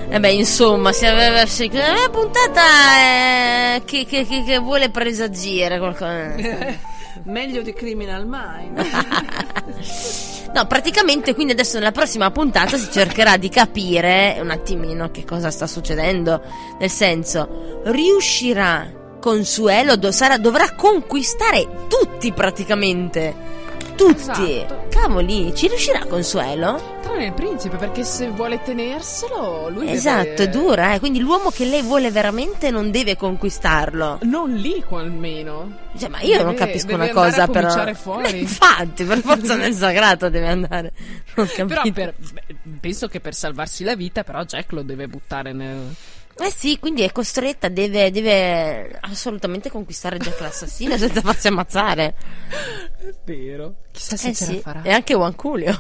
E beh, insomma, se aveva una puntata che vuole presagire qualcosa. Meglio di Criminal Minds. No, praticamente, quindi adesso nella prossima puntata si cercherà di capire un attimino che cosa sta succedendo. Nel senso, riuscirà Consuelo, dovrà conquistare tutti praticamente. Tutti, esatto. Cavoli, ci riuscirà Consuelo? Tranne il principe, perché se vuole tenerselo lui, esatto, deve... è dura, quindi l'uomo che lei vuole veramente non deve conquistarlo. Non l'ico almeno, cioè, ma io deve, non capisco una cosa però. Deve fuori. Infatti, per forza nel sagrato deve andare. Non però penso che per salvarsi la vita però Jack lo deve buttare nel... Eh sì, quindi è costretta, deve assolutamente conquistare Jack l'assassino senza farsi ammazzare. È vero. Chissà se ce la farà. E anche Wanculio.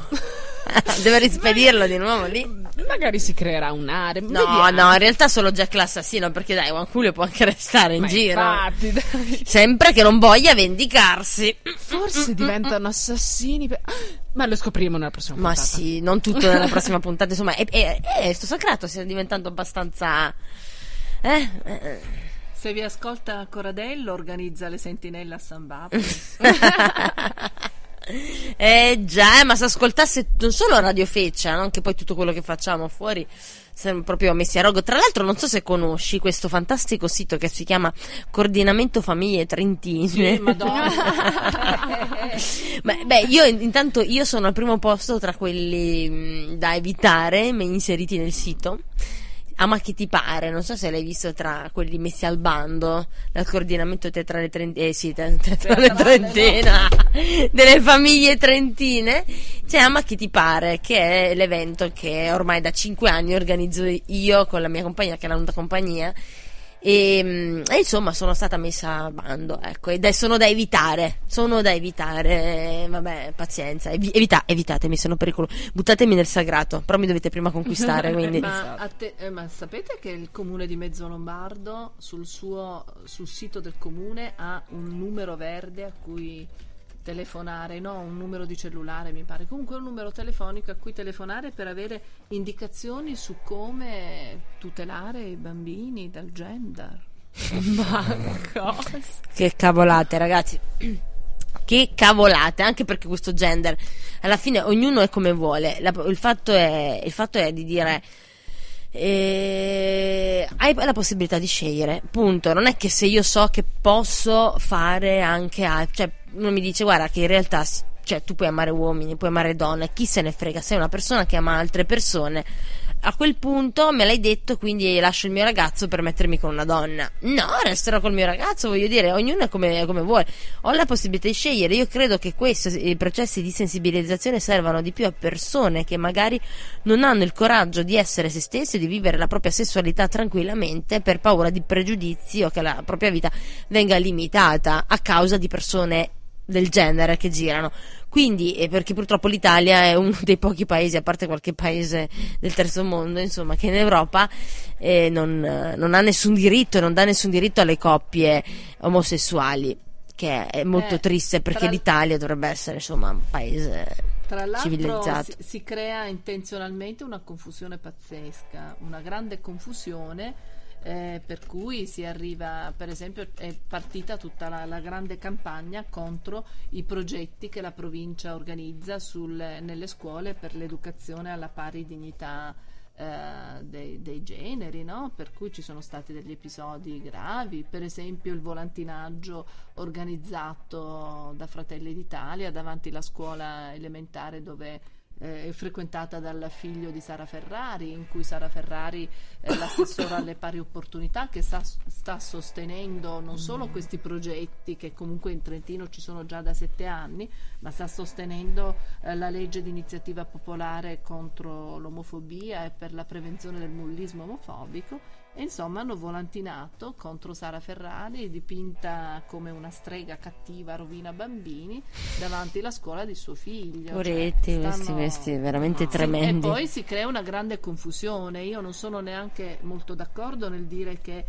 Deve rispedirlo di nuovo lì. Magari si creerà un harem. No, vediamo. No, in realtà solo Jack l'assassino, perché dai, Wanculio può anche restare in giro. Infatti, dai. Sempre che non voglia vendicarsi. Forse diventano assassini per... Ma lo scopriremo nella prossima puntata. Ma sì, non tutto nella prossima puntata. Insomma, sto sagrato sta diventando abbastanza... Se vi ascolta Coradello, organizza le sentinelle a San Babbo. Già, ma se ascoltasse non solo Radiofeccia, no? Anche poi tutto quello che facciamo fuori, siamo proprio messi a rogo. Tra l'altro, non so se conosci questo fantastico sito che si chiama Coordinamento Famiglie Trentine. Sì, Madonna. Beh, io sono al primo posto tra quelli da evitare inseriti nel sito. Ma che ti pare? Non so se l'hai visto tra quelli messi al bando dal coordinamento teatrale trentino, trentina, no? Delle famiglie trentine. Cioè, ma che ti pare? Che è l'evento che ormai da 5 anni organizzo io con la mia compagnia, che è la Nuda Compagnia. E insomma sono stata messa a bando, ecco, ed sono da evitare, vabbè, pazienza, evitatemi, sono pericolo, buttatemi nel sagrato, però mi dovete prima conquistare, quindi. Ma sapete che il comune di Mezzo Lombardo sul sito del comune ha un numero verde a cui telefonare, no, un numero di cellulare mi pare, comunque un numero telefonico a cui telefonare per avere indicazioni su come tutelare i bambini dal gender. Ma cosa? Che cavolate, ragazzi, che cavolate, anche perché questo gender alla fine ognuno è come vuole. Il fatto è di dire hai la possibilità di scegliere, punto. Non è che se io so che posso fare anche cioè uno mi dice guarda che in realtà, cioè, tu puoi amare uomini, puoi amare donne, chi se ne frega, sei una persona che ama altre persone, a quel punto me l'hai detto, quindi lascio il mio ragazzo per mettermi con una donna. No, resterò col mio ragazzo, voglio dire, ognuno è come vuole, ho la possibilità di scegliere. Io credo che i processi di sensibilizzazione servano di più a persone che magari non hanno il coraggio di essere se stessi, di vivere la propria sessualità tranquillamente per paura di pregiudizi o che la propria vita venga limitata a causa di persone del genere che girano. Quindi, perché purtroppo l'Italia è uno dei pochi paesi, a parte qualche paese del terzo mondo, insomma, che in Europa non ha nessun diritto, non dà nessun diritto alle coppie omosessuali, che è molto triste, perché l'Italia dovrebbe essere, insomma, un paese civilizzato. Tra l'altro si crea intenzionalmente una confusione pazzesca, una grande confusione. Per cui si arriva, per esempio, è partita tutta la grande campagna contro i progetti che la provincia organizza nelle scuole per l'educazione alla pari dignità dei generi, no? Per cui ci sono stati degli episodi gravi, per esempio il volantinaggio organizzato da Fratelli d'Italia davanti alla scuola elementare dove frequentata dal figlio di Sara Ferrari, in cui Sara Ferrari, l'assessora alle pari opportunità, che sta sostenendo non solo questi progetti che comunque in Trentino ci sono già da 7 anni, ma sta sostenendo la legge di iniziativa popolare contro l'omofobia e per la prevenzione del bullismo omofobico, E insomma hanno volantinato contro Sara Ferrari, dipinta come una strega cattiva, rovina bambini, davanti alla scuola di suo figlio. Poretti, cioè, stanno... questi veramente tremendi. E poi si crea una grande confusione. Io non sono neanche molto d'accordo nel dire che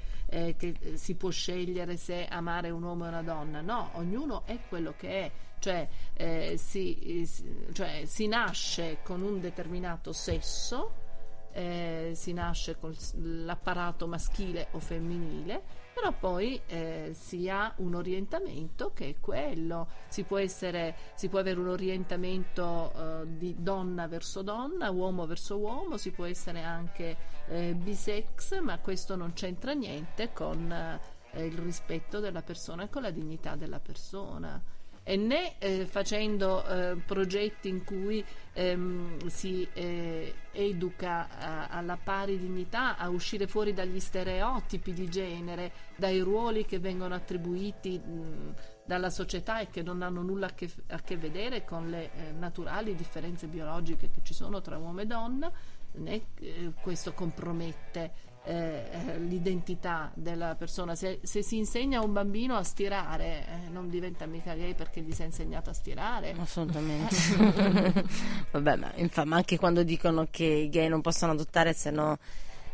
si può scegliere se amare un uomo o una donna. No, ognuno è quello che è. Cioè, si nasce con un determinato sesso, si nasce con l'apparato maschile o femminile, però poi si ha un orientamento che è quello. Si può avere un orientamento di donna verso donna, uomo verso uomo, si può essere anche bisex, ma questo non c'entra niente con il rispetto della persona e con la dignità della persona. E né facendo progetti in cui si educa alla pari dignità, a uscire fuori dagli stereotipi di genere, dai ruoli che vengono attribuiti dalla società e che non hanno nulla a che vedere con le naturali differenze biologiche che ci sono tra uomo e donna, né questo compromette l'identità della persona. Se si insegna a un bambino a stirare, non diventa mica gay perché gli si è insegnato a stirare, assolutamente. Vabbè, ma anche quando dicono che i gay non possono adottare, se no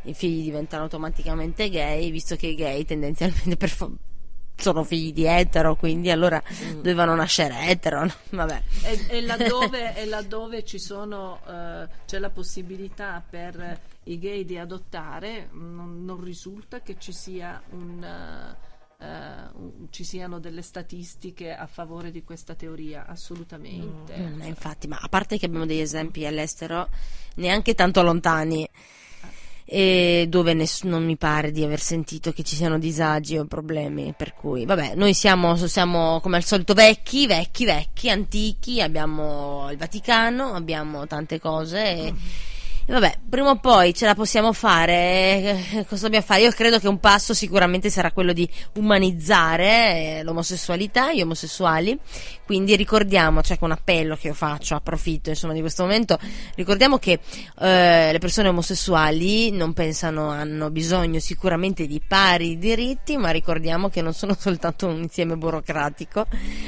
i figli diventano automaticamente gay, visto che i gay tendenzialmente sono figli di etero, quindi allora dovevano nascere etero, no? Vabbè. E laddove ci sono c'è la possibilità per i gay di adottare, non risulta che ci sia ci siano delle statistiche a favore di questa teoria, assolutamente. Infatti, ma a parte che abbiamo degli esempi all'estero neanche tanto lontani, e dove non mi pare di aver sentito che ci siano disagi o problemi, per cui vabbè, noi siamo come al solito vecchi, antichi, abbiamo il Vaticano, abbiamo tante cose e vabbè, prima o poi ce la possiamo fare. Cosa dobbiamo fare? Io credo che un passo sicuramente sarà quello di umanizzare l'omosessualità, gli omosessuali, quindi ricordiamo, cioè, con un appello che io faccio, approfitto insomma di questo momento, ricordiamo che le persone omosessuali non pensano, hanno bisogno sicuramente di pari diritti, ma ricordiamo che non sono soltanto un insieme burocratico,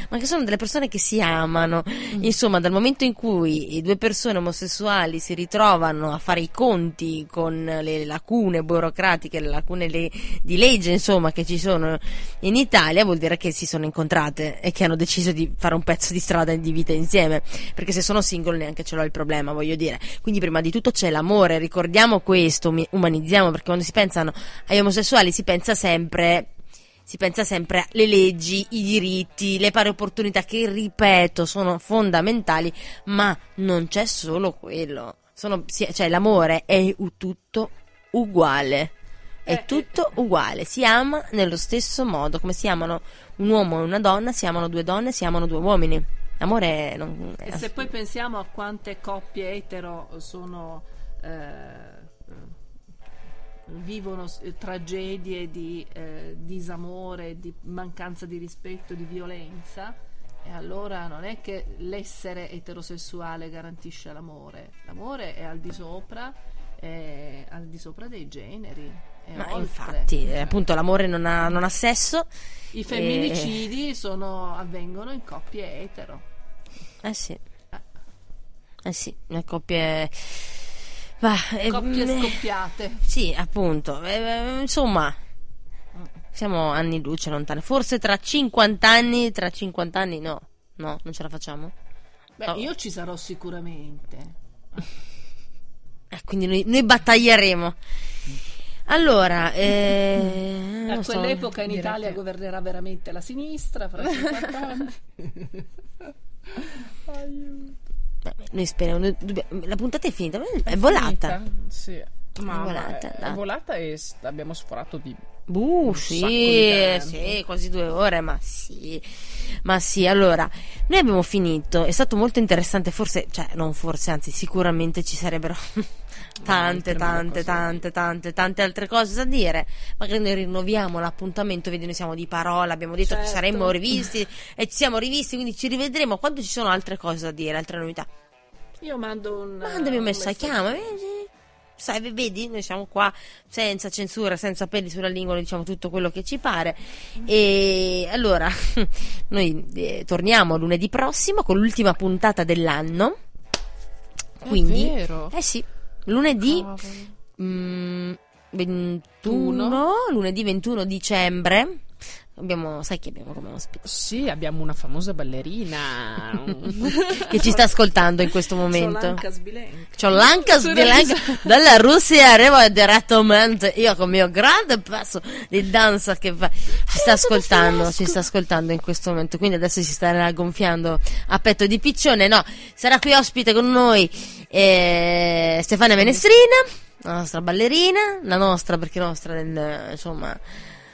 ma che sono delle persone che si amano. Insomma, dal momento in cui due persone omosessuali si ritrovano a fare i conti con le lacune burocratiche, le lacune di legge insomma che ci sono in Italia, vuol dire che si sono incontrate e che hanno deciso di fare un pezzo di strada e di vita insieme, perché se sono single neanche ce l'ho il problema, voglio dire. Quindi prima di tutto c'è l'amore, ricordiamo questo, umanizziamo, perché quando si pensano agli omosessuali si pensa sempre alle leggi, i diritti, le pari opportunità, che ripeto sono fondamentali, ma non c'è solo quello. Cioè l'amore è tutto uguale, è tutto uguale, si ama nello stesso modo, come si amano un uomo e una donna, si amano due donne, si amano due uomini. L'amore non è... E se poi pensiamo a quante coppie etero sono vivono tragedie di disamore, di mancanza di rispetto, di violenza, e allora non è che l'essere eterosessuale garantisce l'amore. L'amore è al di sopra dei generi. Ma oltre. Infatti, appunto, l'amore non ha sesso. I femminicidi avvengono in coppie etero. Eh sì, le coppie. Coppie scoppiate. Sì, appunto. Insomma, siamo anni luce lontane. Forse tra 50 anni no, non ce la facciamo. Io ci sarò sicuramente. Quindi noi battaglieremo. Allora, a quell'epoca in Italia governerà veramente la sinistra fra 50 anni. Aiuto. Noi speriamo. La puntata è finita, è volata. Finita, sì. Ma è volata e abbiamo sforato di quasi 2 ore, ma sì, allora noi abbiamo finito, è stato molto interessante, anzi sicuramente ci sarebbero tante altre cose da dire, magari noi rinnoviamo l'appuntamento, vedi, noi siamo di parola, abbiamo detto che saremmo rivisti e ci siamo rivisti, quindi ci rivedremo quando ci sono altre cose da dire, altre novità. Io mando un messaggio, chiamami. sai, vedi, noi siamo qua senza censura, senza peli sulla lingua, noi diciamo tutto quello che ci pare. E allora noi torniamo lunedì prossimo con l'ultima puntata dell'anno, quindi è vero. Eh sì, lunedì 21, lunedì 21 dicembre abbiamo, sai chi abbiamo come ospite? Sì, abbiamo una famosa ballerina che ci sta ascoltando in questo momento. Ciolanka Sbilenka dalla Russia arriva direttamente, io con il mio grande passo di danza che fa, ci sta ascoltando in questo momento, quindi adesso si sta raggonfiando a petto di piccione. No, sarà qui ospite con noi Stefania Menestrina, la nostra ballerina, la nostra, perché nostra del, insomma,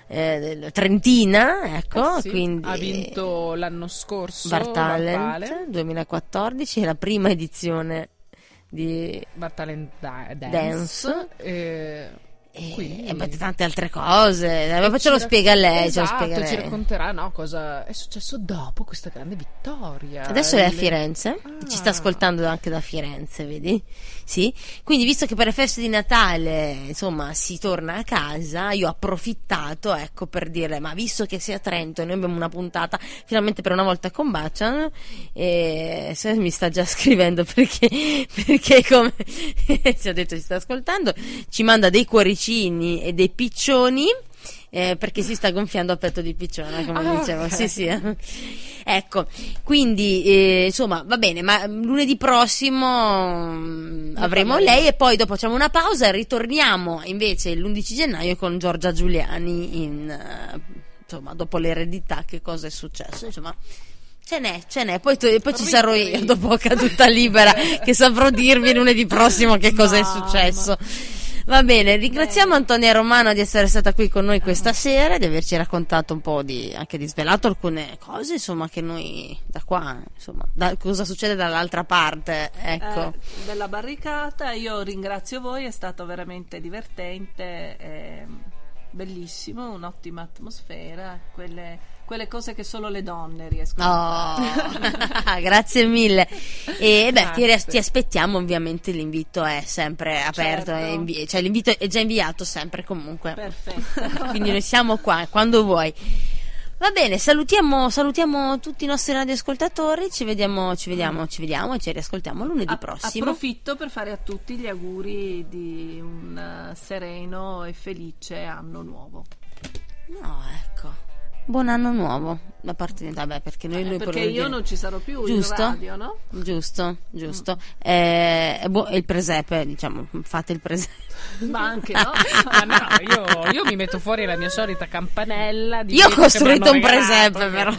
trentina, ecco, sì, quindi ha vinto l'anno scorso Bar Talent 2014, la prima edizione di Bar Talent Dance. E tante altre cose, ce lo spiega lei. Esatto, ci racconterà, no, cosa è successo dopo questa grande vittoria. Adesso è a Firenze, ci sta ascoltando anche da Firenze, vedi? Sì. Quindi, visto che per le feste di Natale, insomma, si torna a casa, io ho approfittato, ecco, per dirle: ma visto che sei a Trento e noi abbiamo una puntata finalmente per una volta con Bacian, mi sta già scrivendo perché come ci ha detto ci sta ascoltando, ci manda dei cuoricini e dei piccioni, perché si sta gonfiando a petto di piccione, come dicevo, okay. sì ecco, quindi insomma va bene, ma lunedì prossimo avremo lei e poi dopo facciamo una pausa e ritorniamo invece l'11 gennaio con Giorgia Giuliani insomma, dopo l'eredità, che cosa è successo, insomma. Ce n'è, poi ci sarò io dopo Caduta Libera che saprò dirvi lunedì prossimo che cosa è successo. Va bene, ringraziamo Antonia Romano di essere stata qui con noi questa sera, di averci raccontato un po' anche di svelato alcune cose, insomma, che noi da qua, insomma, cosa succede dall'altra parte, ecco. Della barricata, io ringrazio voi, è stato veramente divertente, bellissimo, un'ottima atmosfera, quelle cose che solo le donne riescono a fare. Grazie mille. E beh, ti aspettiamo ovviamente, l'invito è sempre aperto, certo. Cioè l'invito è già inviato sempre comunque. Perfetto. Quindi noi siamo qua quando vuoi. Va bene, salutiamo tutti i nostri radioascoltatori, ci vediamo e ci riascoltiamo lunedì prossimo. Approfitto per fare a tutti gli auguri di un sereno e felice anno nuovo. No, ecco. Buon anno nuovo da parte di perché noi perché io non ci sarò più, giusto? In radio, no? Giusto. Il presepe, diciamo, fate il presepe. Ma anche no? io mi metto fuori la mia solita campanella. Io ho costruito un presepe, però.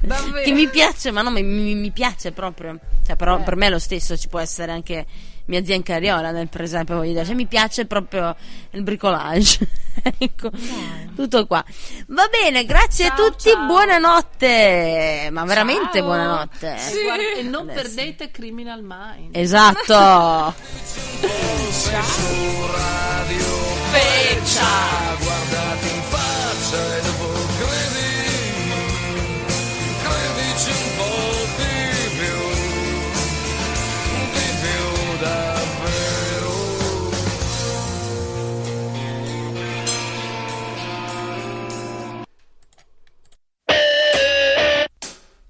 Davvero? Che mi piace, ma no, mi piace proprio. Cioè, però per me è lo stesso, ci può essere anche mia zia in carriola nel presepe, voglio dire, cioè, mi piace proprio il bricolage. Ecco, tutto qua. Va bene, grazie a tutti, ciao. Buonanotte, ma veramente ciao. Buonanotte. Sì. E non perdete Criminal Minds. Esatto. Ciao.